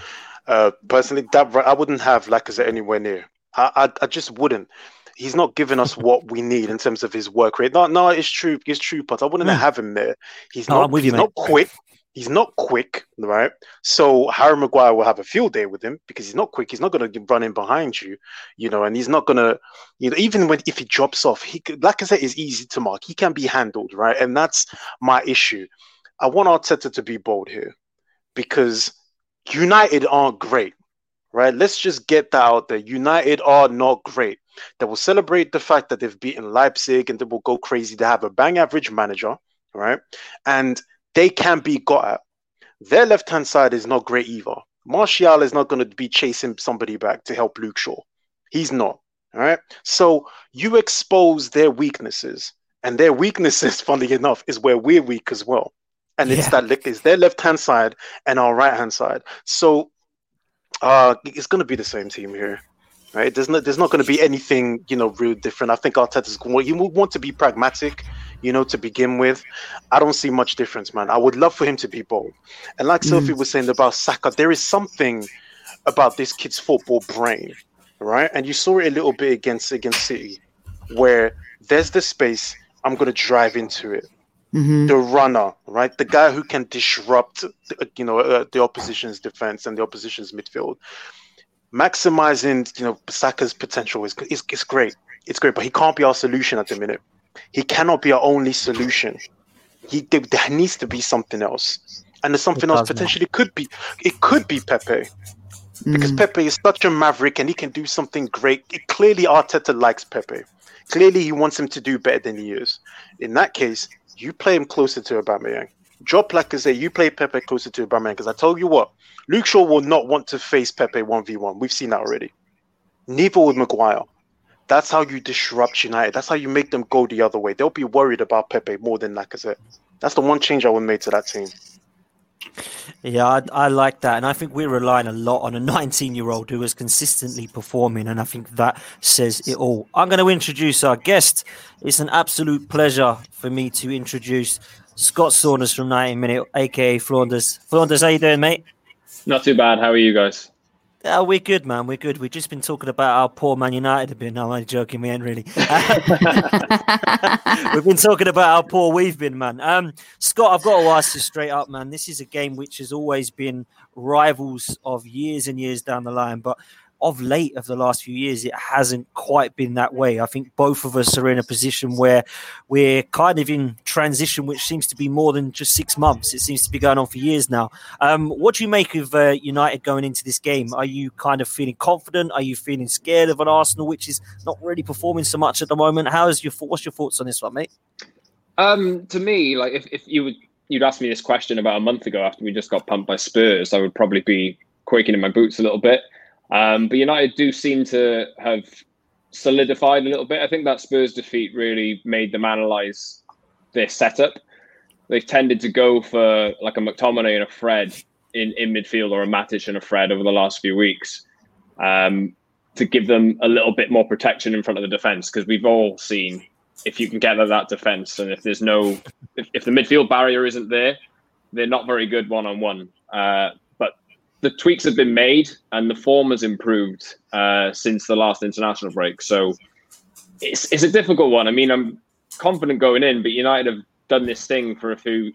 Personally, I wouldn't have Lacazette anywhere near. I just wouldn't. He's not giving us what we need in terms of his work rate. No, it's true, but I wouldn't have him there. He's not quick, right? So Harry Maguire will have a field day with him because he's not quick. He's not going to run in behind you, and he's not going to, even if he drops off, Lacazette is easy to mark. He can be handled, right? And that's my issue. I want Arteta to be bold here because United aren't great, right? Let's just get that out there. United are not great. They will celebrate the fact that they've beaten Leipzig and they will go crazy. They have a bang average manager, right? And they can be got at. Their left-hand side is not great either. Martial is not going to be chasing somebody back to help Luke Shaw. He's not, all right? So you expose their weaknesses And their weaknesses, funnily enough, is where we're weak as well. And it's it's their left-hand side and our right-hand side. So it's going to be the same team here, right? There's not going to be anything, real different. I think Arteta's going to want to be pragmatic, to begin with. I don't see much difference, man. I would love for him to be bold. And like Sophie was saying about Saka, there is something about this kid's football brain, right? And you saw it a little bit against City, where there's the space, I'm going to drive into it. Mm-hmm. The runner, right? The guy who can disrupt, the opposition's defense and the opposition's midfield. Maximizing, Saka's potential is great. It's great, but he can't be our solution at the minute. He cannot be our only solution. There needs to be something else, and there's something else potentially could be Pepe, because Pepe is such a maverick and he can do something great. Clearly, Arteta likes Pepe. Clearly, he wants him to do better than he is. In that case, you play him closer to Aubameyang. Drop Lacazette, you play Pepe closer to Aubameyang, because I tell you what, Luke Shaw will not want to face Pepe 1v1. We've seen that already. Neither would Maguire. That's how you disrupt United. That's how you make them go the other way. They'll be worried about Pepe more than Lacazette. That's the one change I would make to that team. Yeah, I like that. And I think we're relying a lot on a 19-year-old who is consistently performing. And I think that says it all. I'm going to introduce our guest. It's an absolute pleasure for me to introduce Scott Saunders from 19 Minute, a.k.a. Flanders. Flanders, how you doing, mate? Not too bad. How are you guys? Yeah, we're good, man. We're good. We've just been talking about our poor Man United a bit. No, I'm joking. We ain't really. We've been talking about how poor we've been, man. Scott, I've got to ask you straight up, man. This is a game which has always been rivals of years and years down the line. But of late, of the last few years, it hasn't quite been that way. I think both of us are in a position where we're kind of in transition, which seems to be more than just 6 months. It seems to be going on for years now. What do you make of United going into this game? Are you kind of feeling confident? Are you feeling scared of an Arsenal, which is not really performing so much at the moment? What's your thoughts on this one, mate? To me, like if you'd asked me this question about a month ago after we just got pumped by Spurs, I would probably be quaking in my boots a little bit. But United do seem to have solidified a little bit. I think that Spurs defeat really made them analyse their setup. They've tended to go for like a McTominay and a Fred in midfield, or a Matic and a Fred over the last few weeks, to give them a little bit more protection in front of the defence. Because we've all seen, if you can get at that defence, and if the midfield barrier isn't there, they're not very good one-on-one. The tweaks have been made and the form has improved since the last international break. So it's a difficult one. I mean, I'm confident going in, but United have done this thing for a few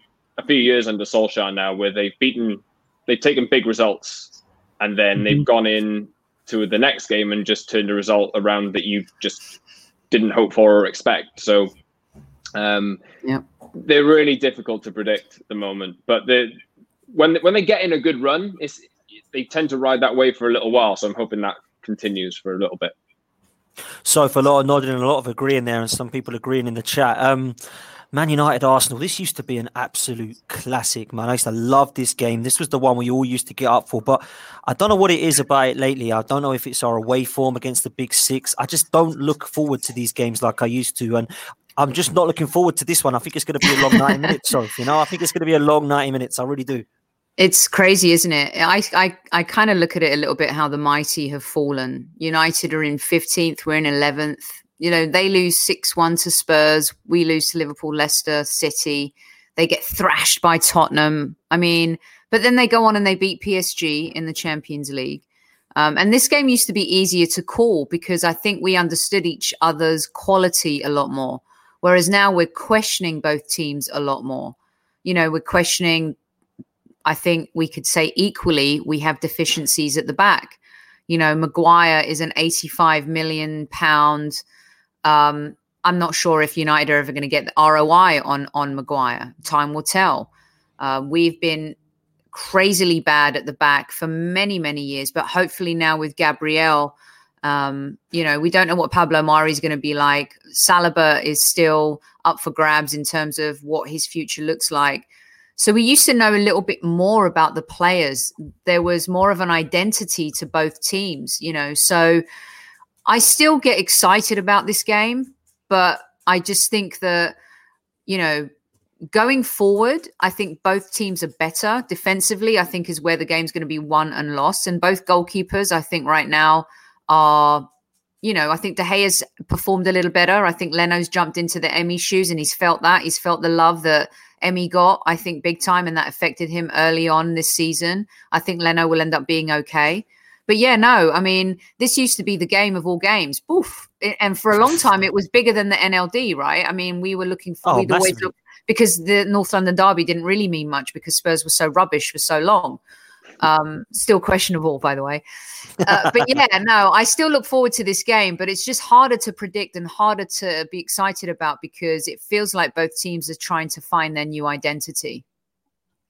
years under Solskjaer now, where they've taken big results, and then they've gone in to the next game and just turned a result around that you just didn't hope for or expect. So they're really difficult to predict at the moment. But when they get in a good run, they tend to ride that wave for a little while, so I'm hoping that continues for a little bit. So for a lot of nodding and a lot of agreeing there, and some people agreeing in the chat. Man United Arsenal, this used to be an absolute classic, man. I used to love this game. This was the one we all used to get up for, but I don't know what it is about it lately. I don't know if it's our away form against the big six. I just don't look forward to these games like I used to, and I'm just not looking forward to this one. I think it's going to be a long 90 minutes, I think it's going to be a long 90 minutes. I really do. It's crazy, isn't it? I kind of look at it a little bit how the mighty have fallen. United are in 15th, we're in 11th. They lose 6-1 to Spurs. We lose to Liverpool, Leicester, City. They get thrashed by Tottenham. I mean, but then they go on and they beat PSG in the Champions League. And this game used to be easier to call because I think we understood each other's quality a lot more. Whereas now we're questioning both teams a lot more. We're questioning... I think we could say equally we have deficiencies at the back. Maguire is an £85 million. I'm not sure if United are ever going to get the ROI on Maguire. Time will tell. We've been crazily bad at the back for many, many years, but hopefully now with Gabriel, we don't know what Pablo Mari is going to be like. Saliba is still up for grabs in terms of what his future looks like. So we used to know a little bit more about the players. There was more of an identity to both teams. So I still get excited about this game, but I just think that, you know, going forward, I think both teams are better. Defensively, I think is where the game's going to be won and lost. And both goalkeepers, I think right now are, you know, I think De Gea's performed a little better. I think Leno's jumped into the Emery shoes and he's felt that. He's felt the love that Emery got, I think, big time. And that affected him early on this season. I think Leno will end up being okay. But yeah, no, I mean, this used to be the game of all games. Boof. And for a long time, it was bigger than the NLD, right? I mean, we were looking for... we'd always look, because the North London derby didn't really mean much because Spurs were so rubbish for so long. Still questionable, by the way. But yeah, no, I still look forward to this game, but it's just harder to predict and harder to be excited about because it feels like both teams are trying to find their new identity.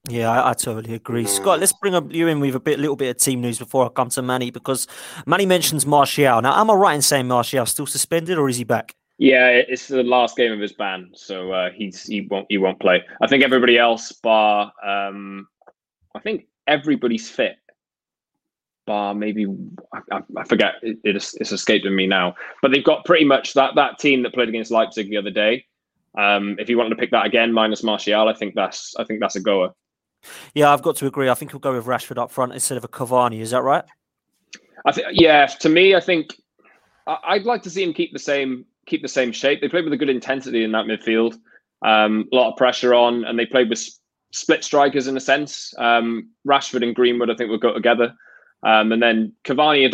Yeah, I totally agree. Scott, let's bring you in with a little bit of team news before I come to Manny, because Manny mentions Martial. Now, am I right in saying Martial's still suspended or is he back? Yeah, it's the last game of his ban, so he won't play. I think everybody else, bar I think everybody's fit, bar maybe I forget. It's escaping me now. But they've got pretty much that team that played against Leipzig the other day. If you wanted to pick that again, minus Martial, I think that's a goer. Yeah, I've got to agree. I think he'll go with Rashford up front instead of a Cavani. Is that right? I'd like to see him keep the same shape. They played with a good intensity in that midfield, a lot of pressure on, and they played with split strikers in a sense. Rashford and Greenwood, I think, will go together. And then Cavani,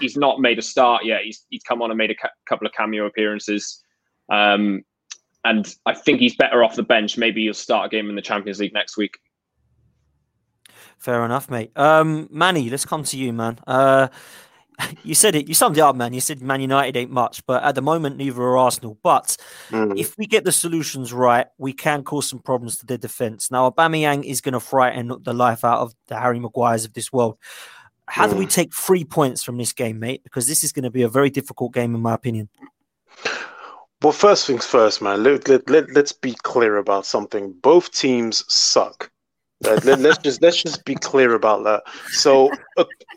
he's not made a start yet. He's come on and made a couple of cameo appearances. And I think he's better off the bench. Maybe he'll start a game in the Champions League next week. Fair enough, mate. Manny, let's come to you, man. You said it. You summed it up, man. You said Man United ain't much, but at the moment, neither are Arsenal. But if we get the solutions right, we can cause some problems to their defence. Now, Aubameyang is going to frighten the life out of the Harry Maguires of this world. How do we take 3 points from this game, mate? Because this is going to be a very difficult game, in my opinion. Well, first things first, man. Let's be clear about something. Both teams suck. Let's just be clear about that. So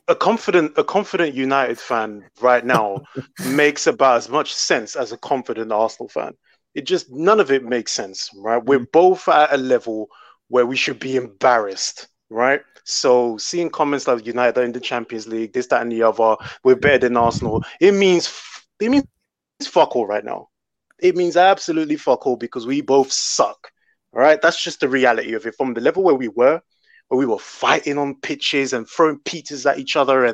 a confident United fan right now makes about as much sense as a confident Arsenal fan. It just, none of it makes sense, right? We're both at a level where we should be embarrassed, right? So seeing comments like United in the Champions League, this, that, and the other, we're better than Arsenal. It means fuck all right now. It means absolutely fuck all because we both suck. All right, that's just the reality of it. From the level where we were fighting on pitches and throwing pizzas at each other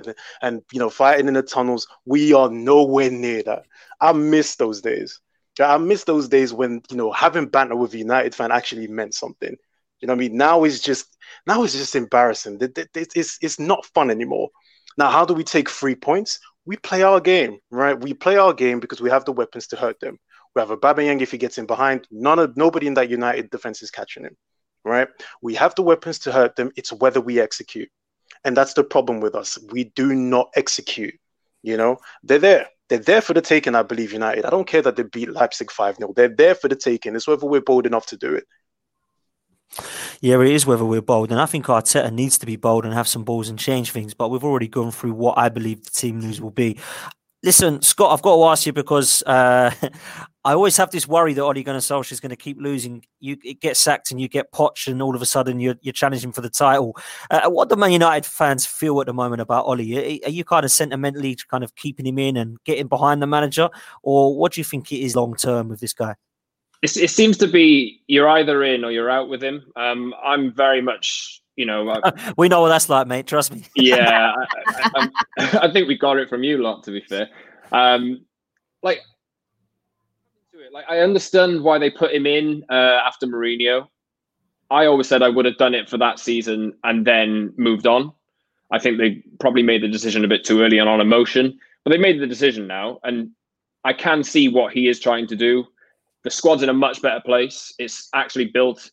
and you know, fighting in the tunnels, we are nowhere near that. I miss those days. I miss those days when, you know, having banter with a United fan actually meant something. You know what I mean? Now it's just embarrassing. It's not fun anymore. Now, how do we take 3 points? We play our game, right? We play our game because we have the weapons to hurt them. We have Aubameyang. If he gets in behind, nobody in that United defense is catching him, right? We have the weapons to hurt them. It's whether we execute. And that's the problem with us. We do not execute, you know? They're there. They're there for the taking, I believe, United. I don't care that they beat Leipzig 5-0. They're there for the taking. It's whether we're bold enough to do it. Yeah, it is whether we're bold. And I think Arteta needs to be bold and have some balls and change things. But we've already gone through what I believe the team news will be. Listen, Scott, I've got to ask you because I always have this worry that Ole Gunnar Solskjaer is going to keep losing. You get sacked and you get poached and all of a sudden you're challenging for the title. What do Man United fans feel at the moment about Ole? Are you kind of sentimentally kind of keeping him in and getting behind the manager? Or what do you think it is long term with this guy? It seems to be you're either in or you're out with him. I'm very much... You know, we know what that's like, mate. Trust me. Yeah, I think we got it from you lot. To be fair, I understand why they put him in after Mourinho. I always said I would have done it for that season and then moved on. I think they probably made the decision a bit too early and on emotion, but they made the decision now, and I can see what he is trying to do. The squad's in a much better place. It's actually built.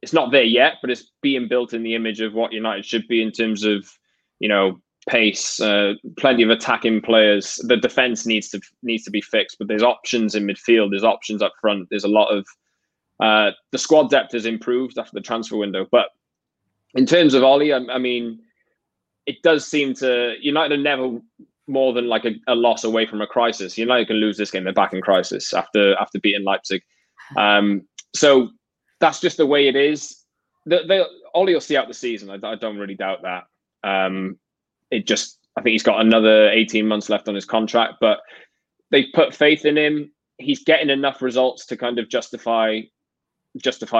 It's not there yet, but it's being built in the image of what United should be in terms of, you know, pace, plenty of attacking players. The defense needs to be fixed, but there's options in midfield. There's options up front. There's a lot of the squad depth has improved after the transfer window. But in terms of Ole, I mean, it does seem to United have never more than like a loss away from a crisis. United can lose this game, they're back in crisis after beating Leipzig. So that's just the way it is. Ollie will see out the season. I don't really doubt that. I think he's got another 18 months left on his contract, but they've put faith in him. He's getting enough results to kind of justify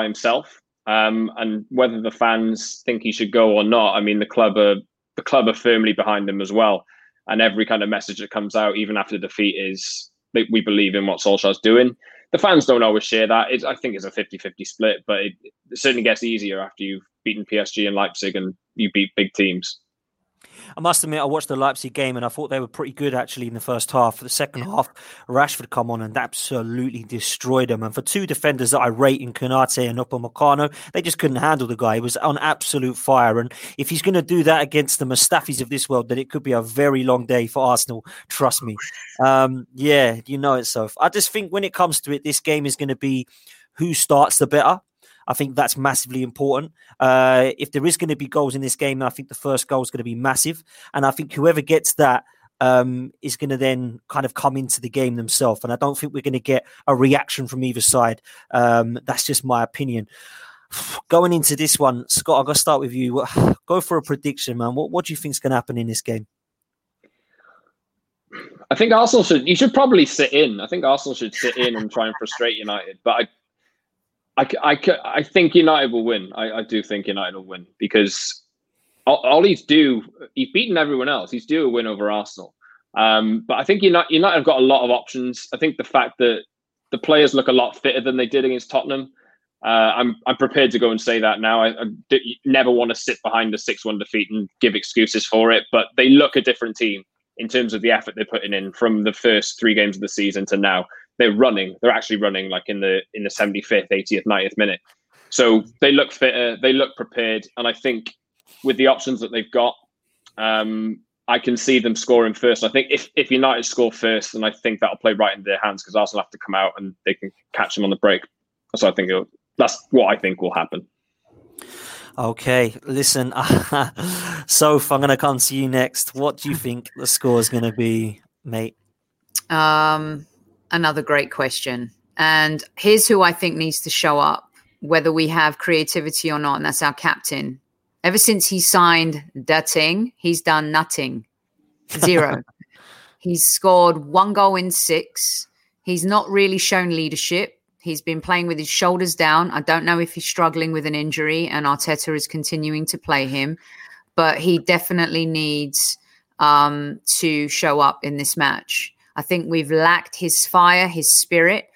himself. And whether the fans think he should go or not, I mean, the club are firmly behind him as well. And every kind of message that comes out, even after defeat, is that we believe in what Solskjaer's doing. The fans don't always share that. I think it's a 50-50 split, but it certainly gets easier after you've beaten PSG and Leipzig and you beat big teams. I must admit, I watched the Leipzig game and I thought they were pretty good actually in the first half. For the second half, Rashford come on and absolutely destroyed them. And for two defenders that I rate in Konate and Upamecano, they just couldn't handle the guy. He was on absolute fire. And if he's going to do that against the Mustafis of this world, then it could be a very long day for Arsenal. Trust me. Yeah, you know it, Soph. I just think when it comes to it, this game is going to be who starts the better. I think that's massively important. If there is going to be goals in this game, I think the first goal is going to be massive. And I think whoever gets that is going to then kind of come into the game themselves. And I don't think we're going to get a reaction from either side. That's just my opinion. Going into this one, Scott, I've got to start with you. Go for a prediction, man. What do you think is going to happen in this game? I think Arsenal should... You should probably sit in. I think Arsenal should sit in and try and frustrate United. But I think United will win. I do think United will win because Ollie's due. He's beaten everyone else. He's due a win over Arsenal. But I think United have got a lot of options. I think the fact that the players look a lot fitter than they did against Tottenham. I'm prepared to go and say that now. I never want to sit behind a 6-1 defeat and give excuses for it. But they look a different team in terms of the effort they're putting in from the first three games of the season to now. They're running. They're actually running like in the 75th, 80th, 90th minute. So they look fitter. They look prepared. And I think with the options that they've got, I can see them scoring first. I think if United score first, then I think that'll play right into their hands because Arsenal have to come out and they can catch them on the break. So I think that's what I think will happen. Okay, listen, Soph, I'm going to come to you next. What do you think the score is going to be, mate? Another great question. And here's who I think needs to show up, whether we have creativity or not, and that's our captain. Ever since he signed Dating, he's done nothing. Zero. He's scored one goal in six. He's not really shown leadership. He's been playing with his shoulders down. I don't know if he's struggling with an injury, and Arteta is continuing to play him. But he definitely needs to show up in this match. I think we've lacked his fire, his spirit.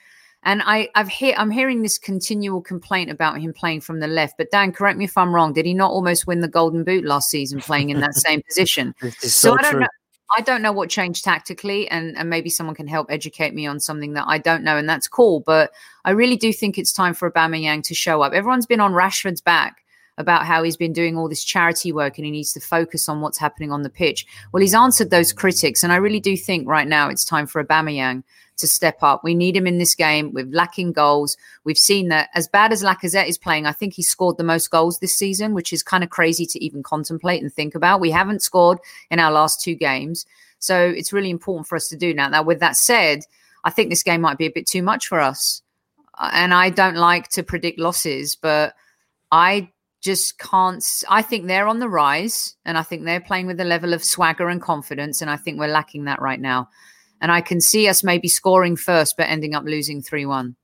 And I'm hearing this continual complaint about him playing from the left. But Dan, correct me if I'm wrong. Did he not almost win the Golden Boot last season playing in that same position? So I don't know. I don't know what changed tactically, and maybe someone can help educate me on something that I don't know, and that's cool. But I really do think it's time for Aubameyang to show up. Everyone's been on Rashford's back about how he's been doing all this charity work and he needs to focus on what's happening on the pitch. Well, he's answered those critics, and I really do think right now it's time for Aubameyang to step up. We need him in this game. We're lacking goals. We've seen that as bad as Lacazette is playing, I think he scored the most goals this season, which is kind of crazy to even contemplate and think about. We haven't scored in our last two games. So it's really important for us to do now. Now, with that said, I think this game might be a bit too much for us. And I don't like to predict losses, but I think they're on the rise, and I think they're playing with a level of swagger and confidence, and I think we're lacking that right now. And I can see us maybe scoring first, but ending up losing 3-1.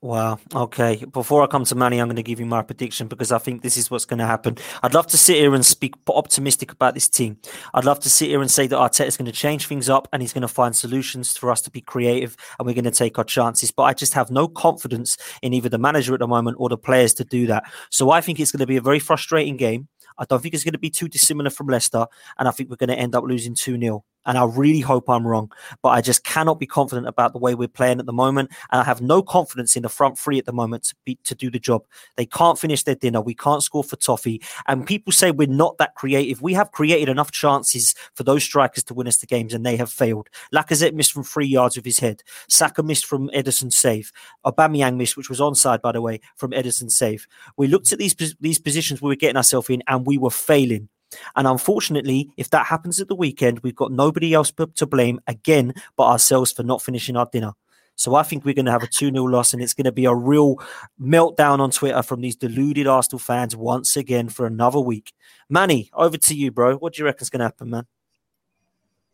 Wow. Okay. Before I come to Manny, I'm going to give you my prediction because I think this is what's going to happen. I'd love to sit here and speak optimistic about this team. I'd love to sit here and say that Arteta is going to change things up and he's going to find solutions for us to be creative and we're going to take our chances. But I just have no confidence in either the manager at the moment or the players to do that. So I think it's going to be a very frustrating game. I don't think it's going to be too dissimilar from Leicester, and I think we're going to end up losing 2-0. And I really hope I'm wrong, but I just cannot be confident about the way we're playing at the moment. And I have no confidence in the front three at the moment to do the job. They can't finish their dinner. We can't score for toffee. And people say we're not that creative. We have created enough chances for those strikers to win us the games, and they have failed. Lacazette missed from 3 yards with his head. Saka missed from Edison's save. Aubameyang missed, which was onside, by the way, from Edison's save. We looked at these positions we were getting ourselves in, and we were failing. And unfortunately, if that happens at the weekend, we've got nobody else to blame again but ourselves for not finishing our dinner. So I think we're going to have a 2-0 loss, and it's going to be a real meltdown on Twitter from these deluded Arsenal fans once again for another week. Manny, over to you, bro. What do you reckon is going to happen, man?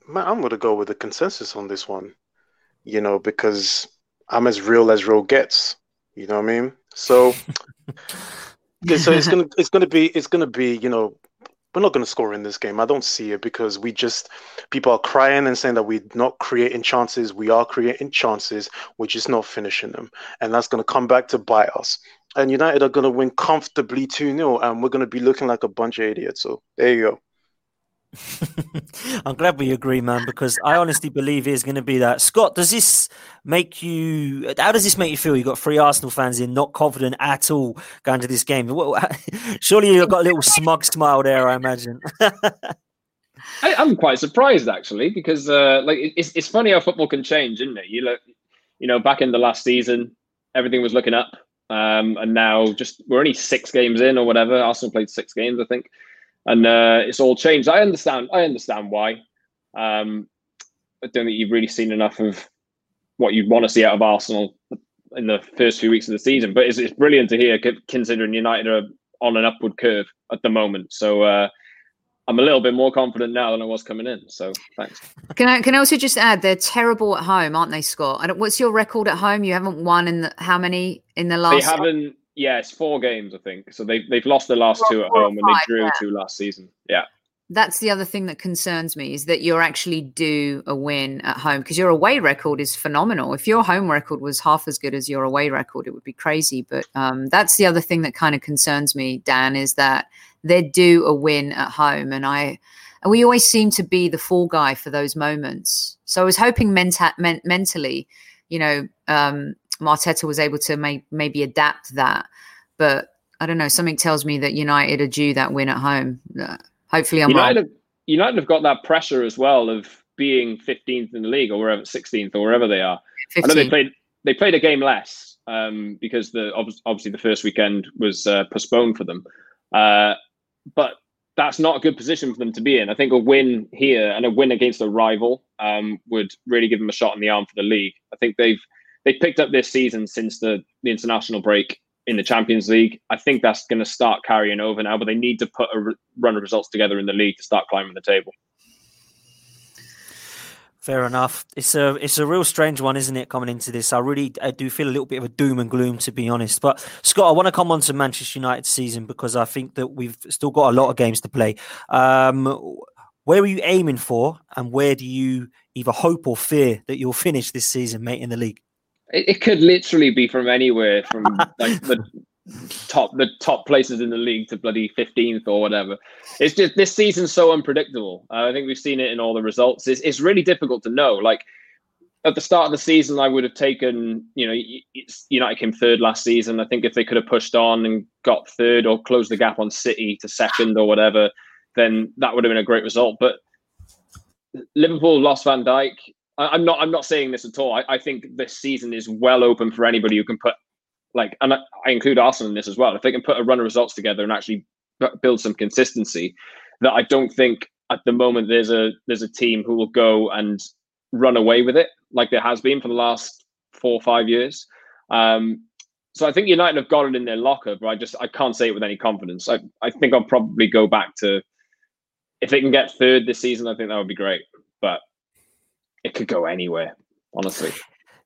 Man, I'm going to go with the consensus on this one, you know, because I'm as real gets. You know what I mean? So, so it's going to be, you know, we're not going to score in this game. I don't see it because people are crying and saying that we're not creating chances. We are creating chances. We're just not finishing them. And that's going to come back to bite us. And United are going to win comfortably 2-0. And we're going to be looking like a bunch of idiots. So there you go. I'm glad we agree, man, because I honestly believe it's going to be that. Scott, how does this make you feel? You've got three Arsenal fans in, not confident at all going to this game. Surely you've got a little smug smile there, I imagine. I'm quite surprised, actually, because it's funny how football can change, isn't it? You know, back in the last season, everything was looking up, and now we're only 6 games in or whatever. Arsenal played 6 games, I think. And it's all changed. I understand why. I don't think you've really seen enough of what you'd want to see out of Arsenal in the first few weeks of the season. But it's brilliant to hear, considering United are on an upward curve at the moment. So I'm a little bit more confident now than I was coming in. So thanks. Can I also just add, they're terrible at home, aren't they, Scott? What's your record at home? You haven't won how many in the last? They haven't. Yeah, it's 4 games, I think. So they've lost the last 2 at home, and they drew 2 last season. Yeah. That's the other thing that concerns me, is that you're actually due a win at home, because your away record is phenomenal. If your home record was half as good as your away record, it would be crazy. But that's the other thing that kind of concerns me, Dan, is that they're due a win at home. And we always seem to be the fall guy for those moments. So I was hoping mentally, you know, Arteta was able to maybe adapt that, but I don't know. Something tells me that United are due that win at home. Hopefully, United have got that pressure as well of being 15th in the league, or wherever 16th, or wherever they are. 15. I know they played a game less because obviously the first weekend was postponed for them, but that's not a good position for them to be in. I think a win here and a win against a rival would really give them a shot in the arm for the league. I think They picked up this season since the international break in the Champions League. I think that's going to start carrying over now, but they need to put a run of results together in the league to start climbing the table. Fair enough. It's a real strange one, isn't it, coming into this? I do feel a little bit of a doom and gloom, to be honest. But, Scott, I want to come on to Manchester United season, because I think that we've still got a lot of games to play. Where are you aiming for, and where do you either hope or fear that you'll finish this season, mate, in the league? It could literally be from anywhere, from like the top places in the league to bloody 15th or whatever. It's just this season's so unpredictable. I think we've seen it in all the results. It's really difficult to know. Like at the start of the season, I would have taken, you know, United came 3rd last season. I think if they could have pushed on and got 3rd or closed the gap on City to 2nd or whatever, then that would have been a great result. But Liverpool lost Van Dijk. I'm not saying this at all. I think this season is well open for anybody who can put, like, and I include Arsenal in this as well. If they can put a run of results together and actually build some consistency, that I don't think at the moment there's a team who will go and run away with it like there has been for the last 4 or 5 years. So I think United have got it in their locker, but I can't say it with any confidence. I think I'll probably go back to, if they can get 3rd this season, I think that would be great. But it could go anywhere, honestly.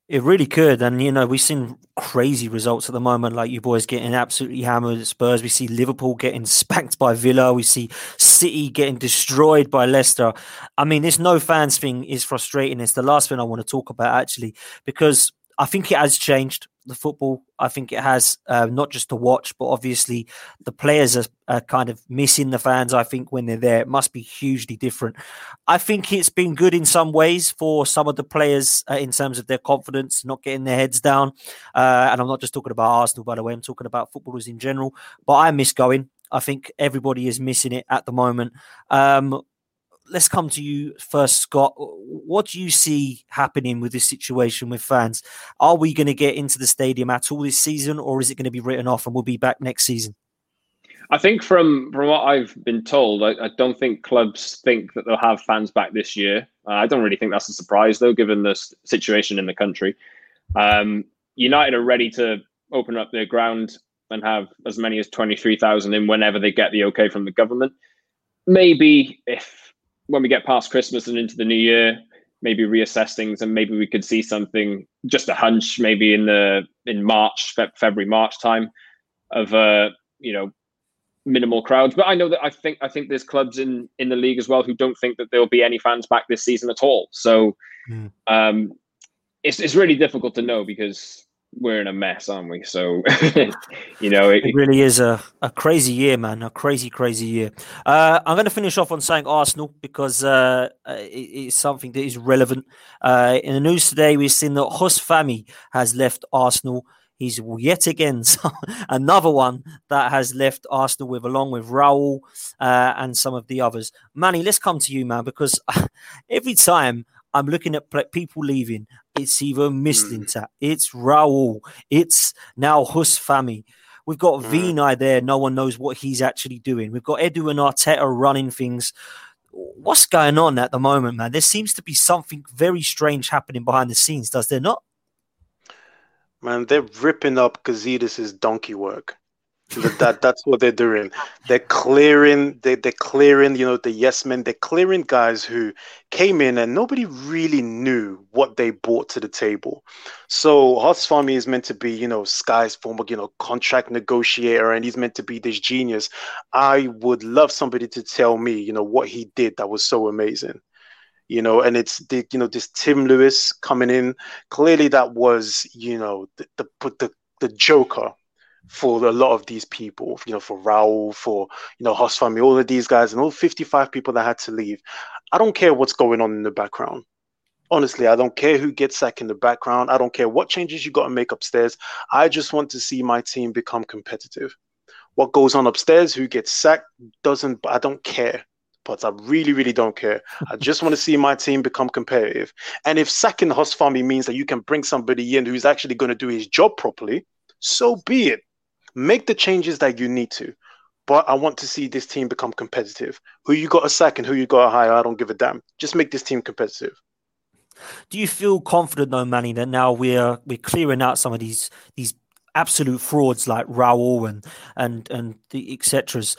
It really could. And, you know, we've seen crazy results at the moment, like you boys getting absolutely hammered at Spurs. We see Liverpool getting spanked by Villa. We see City getting destroyed by Leicester. I mean, this no fans thing is frustrating. It's the last thing I want to talk about, actually, because I think it has changed the football. I think it has, not just to watch, but obviously the players are kind of missing the fans. I think when they're there, it must be hugely different. I think it's been good in some ways for some of the players in terms of their confidence, not getting their heads down. And I'm not just talking about Arsenal, by the way, I'm talking about footballers in general, but I miss going. I think everybody is missing it at the moment. Let's come to you first, Scott. What do you see happening with this situation with fans? Are we going to get into the stadium at all this season, or is it going to be written off and we'll be back next season? I think from what I've been told, I don't think clubs think that they'll have fans back this year. I don't really think that's a surprise, though, given the situation in the country. United are ready to open up their ground and have as many as 23,000 in whenever they get the okay from the government. Maybe if when we get past Christmas and into the new year, maybe reassess things and maybe we could see something, just a hunch, maybe in March, February, March time of minimal crowds. But I know that I think there's clubs in the league as well who don't think that there'll be any fans back this season at all. So it's really difficult to know because we're in a mess, aren't we? So it really is a crazy year, man. A crazy year. I'm going to finish off on saying Arsenal because it's something that is relevant. In the news today, we've seen that Hosfami has left Arsenal. He's yet again another one that has left Arsenal, along with Raul and some of the others. Manny, let's come to you, man, because every time I'm looking at people leaving, it's either Mislintat, it's Raul, it's now Hosfami. We've got Vinay there. No one knows what he's actually doing. We've got Edu and Arteta running things. What's going on at the moment, man? There seems to be something very strange happening behind the scenes, does there not? Man, they're ripping up Gazidis' donkey work. That's what they're doing. They're clearing, the yes men. They're clearing guys who came in and nobody really knew what they brought to the table. So Hosfami is meant to be, Sky's former, contract negotiator, and he's meant to be this genius. I would love somebody to tell me, what he did that was so amazing. And it's this Tim Lewis coming in. Clearly, that was the joker for a lot of these people. For Raul, for Hosfami, all of these guys, and all 55 people that had to leave. I don't care what's going on in the background. Honestly, I don't care who gets sacked in the background. I don't care what changes you got to make upstairs. I just want to see my team become competitive. What goes on upstairs, who gets sacked, doesn't. I don't care. But I really, really don't care. I just want to see my team become competitive. And if sacking Hosfami means that you can bring somebody in who's actually going to do his job properly, so be it. Make the changes that you need to. But I want to see this team become competitive. Who you got to sack and who you got to hire, I don't give a damn. Just make this team competitive. Do you feel confident, though, Manny, that now we're clearing out some of these absolute frauds like Raul and the et cetera's?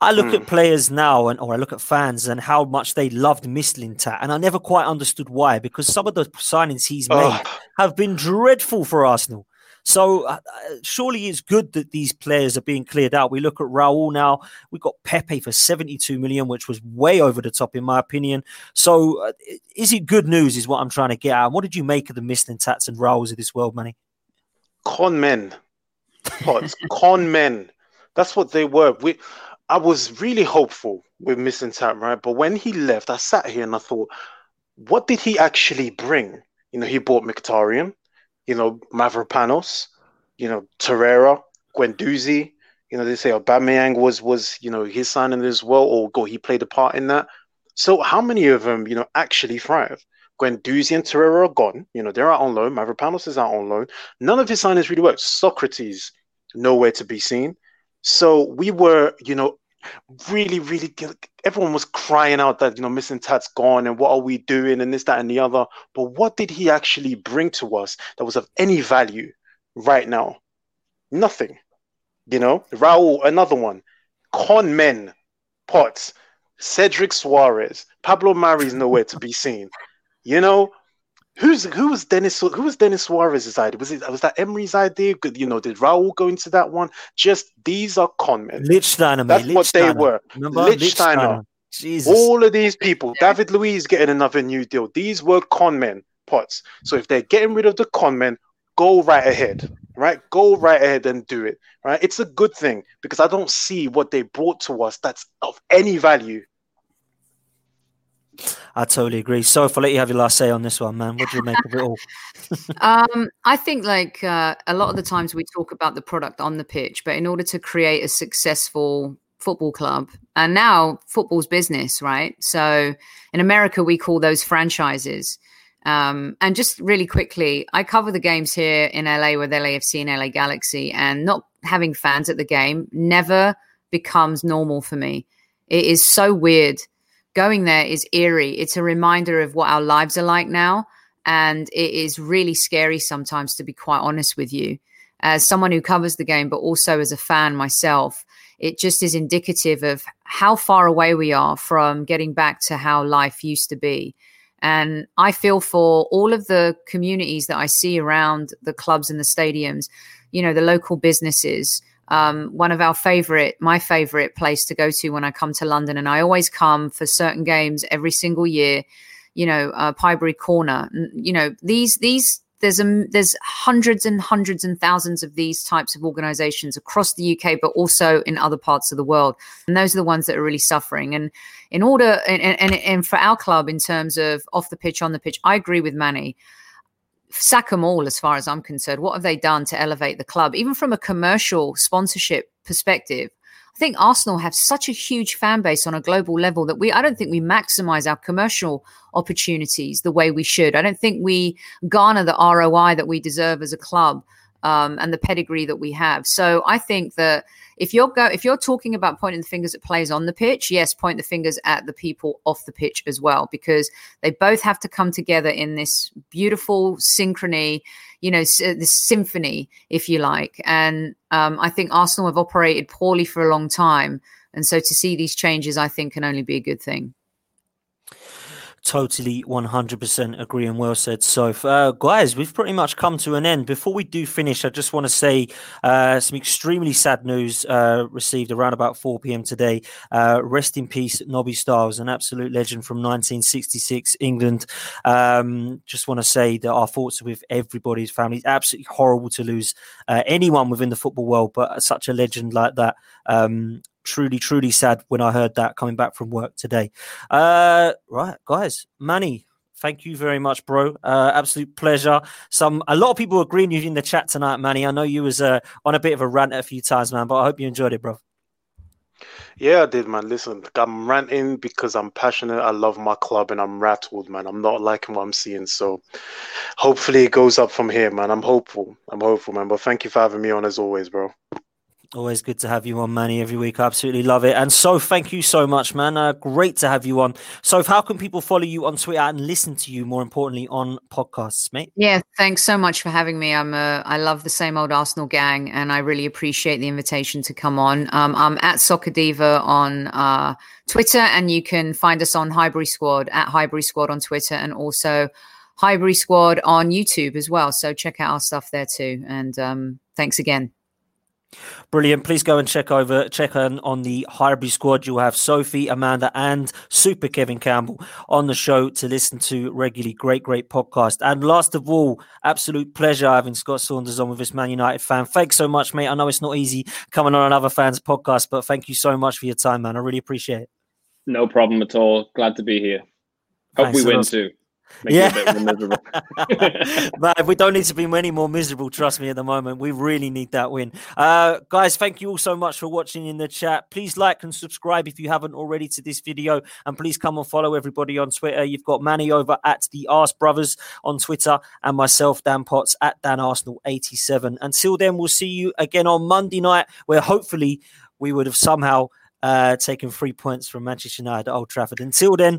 I look at players now, or I look at fans and how much they loved Mislintat, and I never quite understood why, because some of the signings he's made have been dreadful for Arsenal. So surely it's good that these players are being cleared out. We look at Raul now. We've got Pepe for 72 million, which was way over the top in my opinion. So is it good news is what I'm trying to get at. And what did you make of the Mislintats and Raul's of this world, Manny? Con men. Con men. That's what they were. I was really hopeful with Mislintat, right? But when he left, I sat here and I thought, what did he actually bring? He bought Mkhitaryan, Mavropanos, Torreira, Guendouzi. They say Aubameyang was his signing as well, or he played a part in that. So how many of them, actually thrive? Guendouzi and Torreira are gone. They're out on loan. Mavropanos is out on loan. None of his signings really worked. Socrates, nowhere to be seen. So we were, really, really, everyone was crying out that, Mislintat's gone and what are we doing and this, that, and the other. But what did he actually bring to us that was of any value right now? Nothing. Raul, another one. Con men, Potts, Cedric Suarez, Pablo Mari's nowhere to be seen. Who was Dennis Suarez's idea? Was that Emery's idea? Did Raul go into that one? Just these are con men. Lichtsteiner, that's Lichtsteiner. What they were. Lichtsteiner. Jesus. All of these people. David Luiz getting another new deal. These were con men, Potts. So if they're getting rid of the con men, go right ahead. Right? Go right ahead and do it. Right? It's a good thing because I don't see what they brought to us that's of any value. I totally agree. Soph, I'll let you have your last say on this one, man. What do you make of it all? I think a lot of the times we talk about the product on the pitch, but in order to create a successful football club, and now football's business, right? So in America, we call those franchises. And just really quickly, I cover the games here in LA with LAFC and LA Galaxy, and not having fans at the game never becomes normal for me. It is so weird. Going there is eerie. It's a reminder of what our lives are like now. And it is really scary sometimes, to be quite honest with you. As someone who covers the game, but also as a fan myself, it just is indicative of how far away we are from getting back to how life used to be. And I feel for all of the communities that I see around the clubs and the stadiums, you know, the local businesses. One of our favorite, my favorite place to go to when I come to London, and I always come for certain games every single year, you know, Pybury Corner, you know, these there's hundreds and hundreds and thousands of these types of organizations across the UK, but also in other parts of the world. And those are the ones that are really suffering. And in order, and for our club, in terms of off the pitch, on the pitch, I agree with Manny. Sack them all, as far as I'm concerned. What have they done to elevate the club? Even from a commercial sponsorship perspective, I think Arsenal have such a huge fan base on a global level that I don't think we maximize our commercial opportunities the way we should. I don't think we garner the ROI that we deserve as a club, and the pedigree that we have. So I think that if you're talking about pointing the fingers at players on the pitch, yes, point the fingers at the people off the pitch as well, because they both have to come together in this beautiful synchrony, you know, this symphony, if you like. And I think Arsenal have operated poorly for a long time. And so to see these changes, I think, can only be a good thing. Totally 100% agree, and well said. So, guys, we've pretty much come to an end. Before we do finish, I just want to say some extremely sad news received around about 4 p.m. today. Rest in peace, Nobby Stiles, an absolute legend from 1966 England. Just want to say that our thoughts are with everybody's family. It's absolutely horrible to lose anyone within the football world, but such a legend like that. Truly, truly sad when I heard that coming back from work today. Right, guys, Manny, thank you very much, bro. Absolute pleasure. A lot of people agreeing with you in the chat tonight, Manny. I know you was on a bit of a rant a few times, man, but I hope you enjoyed it, bro. Yeah, I did, man. Listen, I'm ranting because I'm passionate. I love my club and I'm rattled, man. I'm not liking what I'm seeing. So hopefully it goes up from here, man. I'm hopeful, man. But thank you for having me on as always, bro. Always good to have you on, Manny, every week. I absolutely love it. And so, thank you so much, man. Great to have you on. So, how can people follow you on Twitter and listen to you, more importantly, on podcasts, mate? Yeah, thanks so much for having me. I love the same old Arsenal gang, and I really appreciate the invitation to come on. I'm at Soccerdiva on Twitter, and you can find us on Highbury Squad, at Highbury Squad on Twitter, and also Highbury Squad on YouTube as well. So, check out our stuff there too. And thanks again. Brilliant. Please go and check in on the Highbury Squad. You'll have Sophie, Amanda and Super Kevin Campbell on the show to listen to regularly. Great podcast. And last of all, absolute pleasure having Scott Saunders on with this Man United fan. Thanks so much, mate. I know it's not easy coming on another fan's podcast, but thank you so much for your time, man. I really appreciate it. No problem at all. Glad to be here. Hope Thanks we win lot. Too. Make yeah, it a bit more miserable. But we don't need to be any more miserable, trust me, at the moment. We really need that win. Guys, thank you all so much for watching in the chat. Please like and subscribe if you haven't already to this video. And please come and follow everybody on Twitter. You've got Manny over at the Arse Brothers on Twitter and myself, Dan Potts, at Dan Arsenal 87. Until then, we'll see you again on Monday night, where hopefully we would have somehow taken 3 points from Manchester United at Old Trafford. Until then,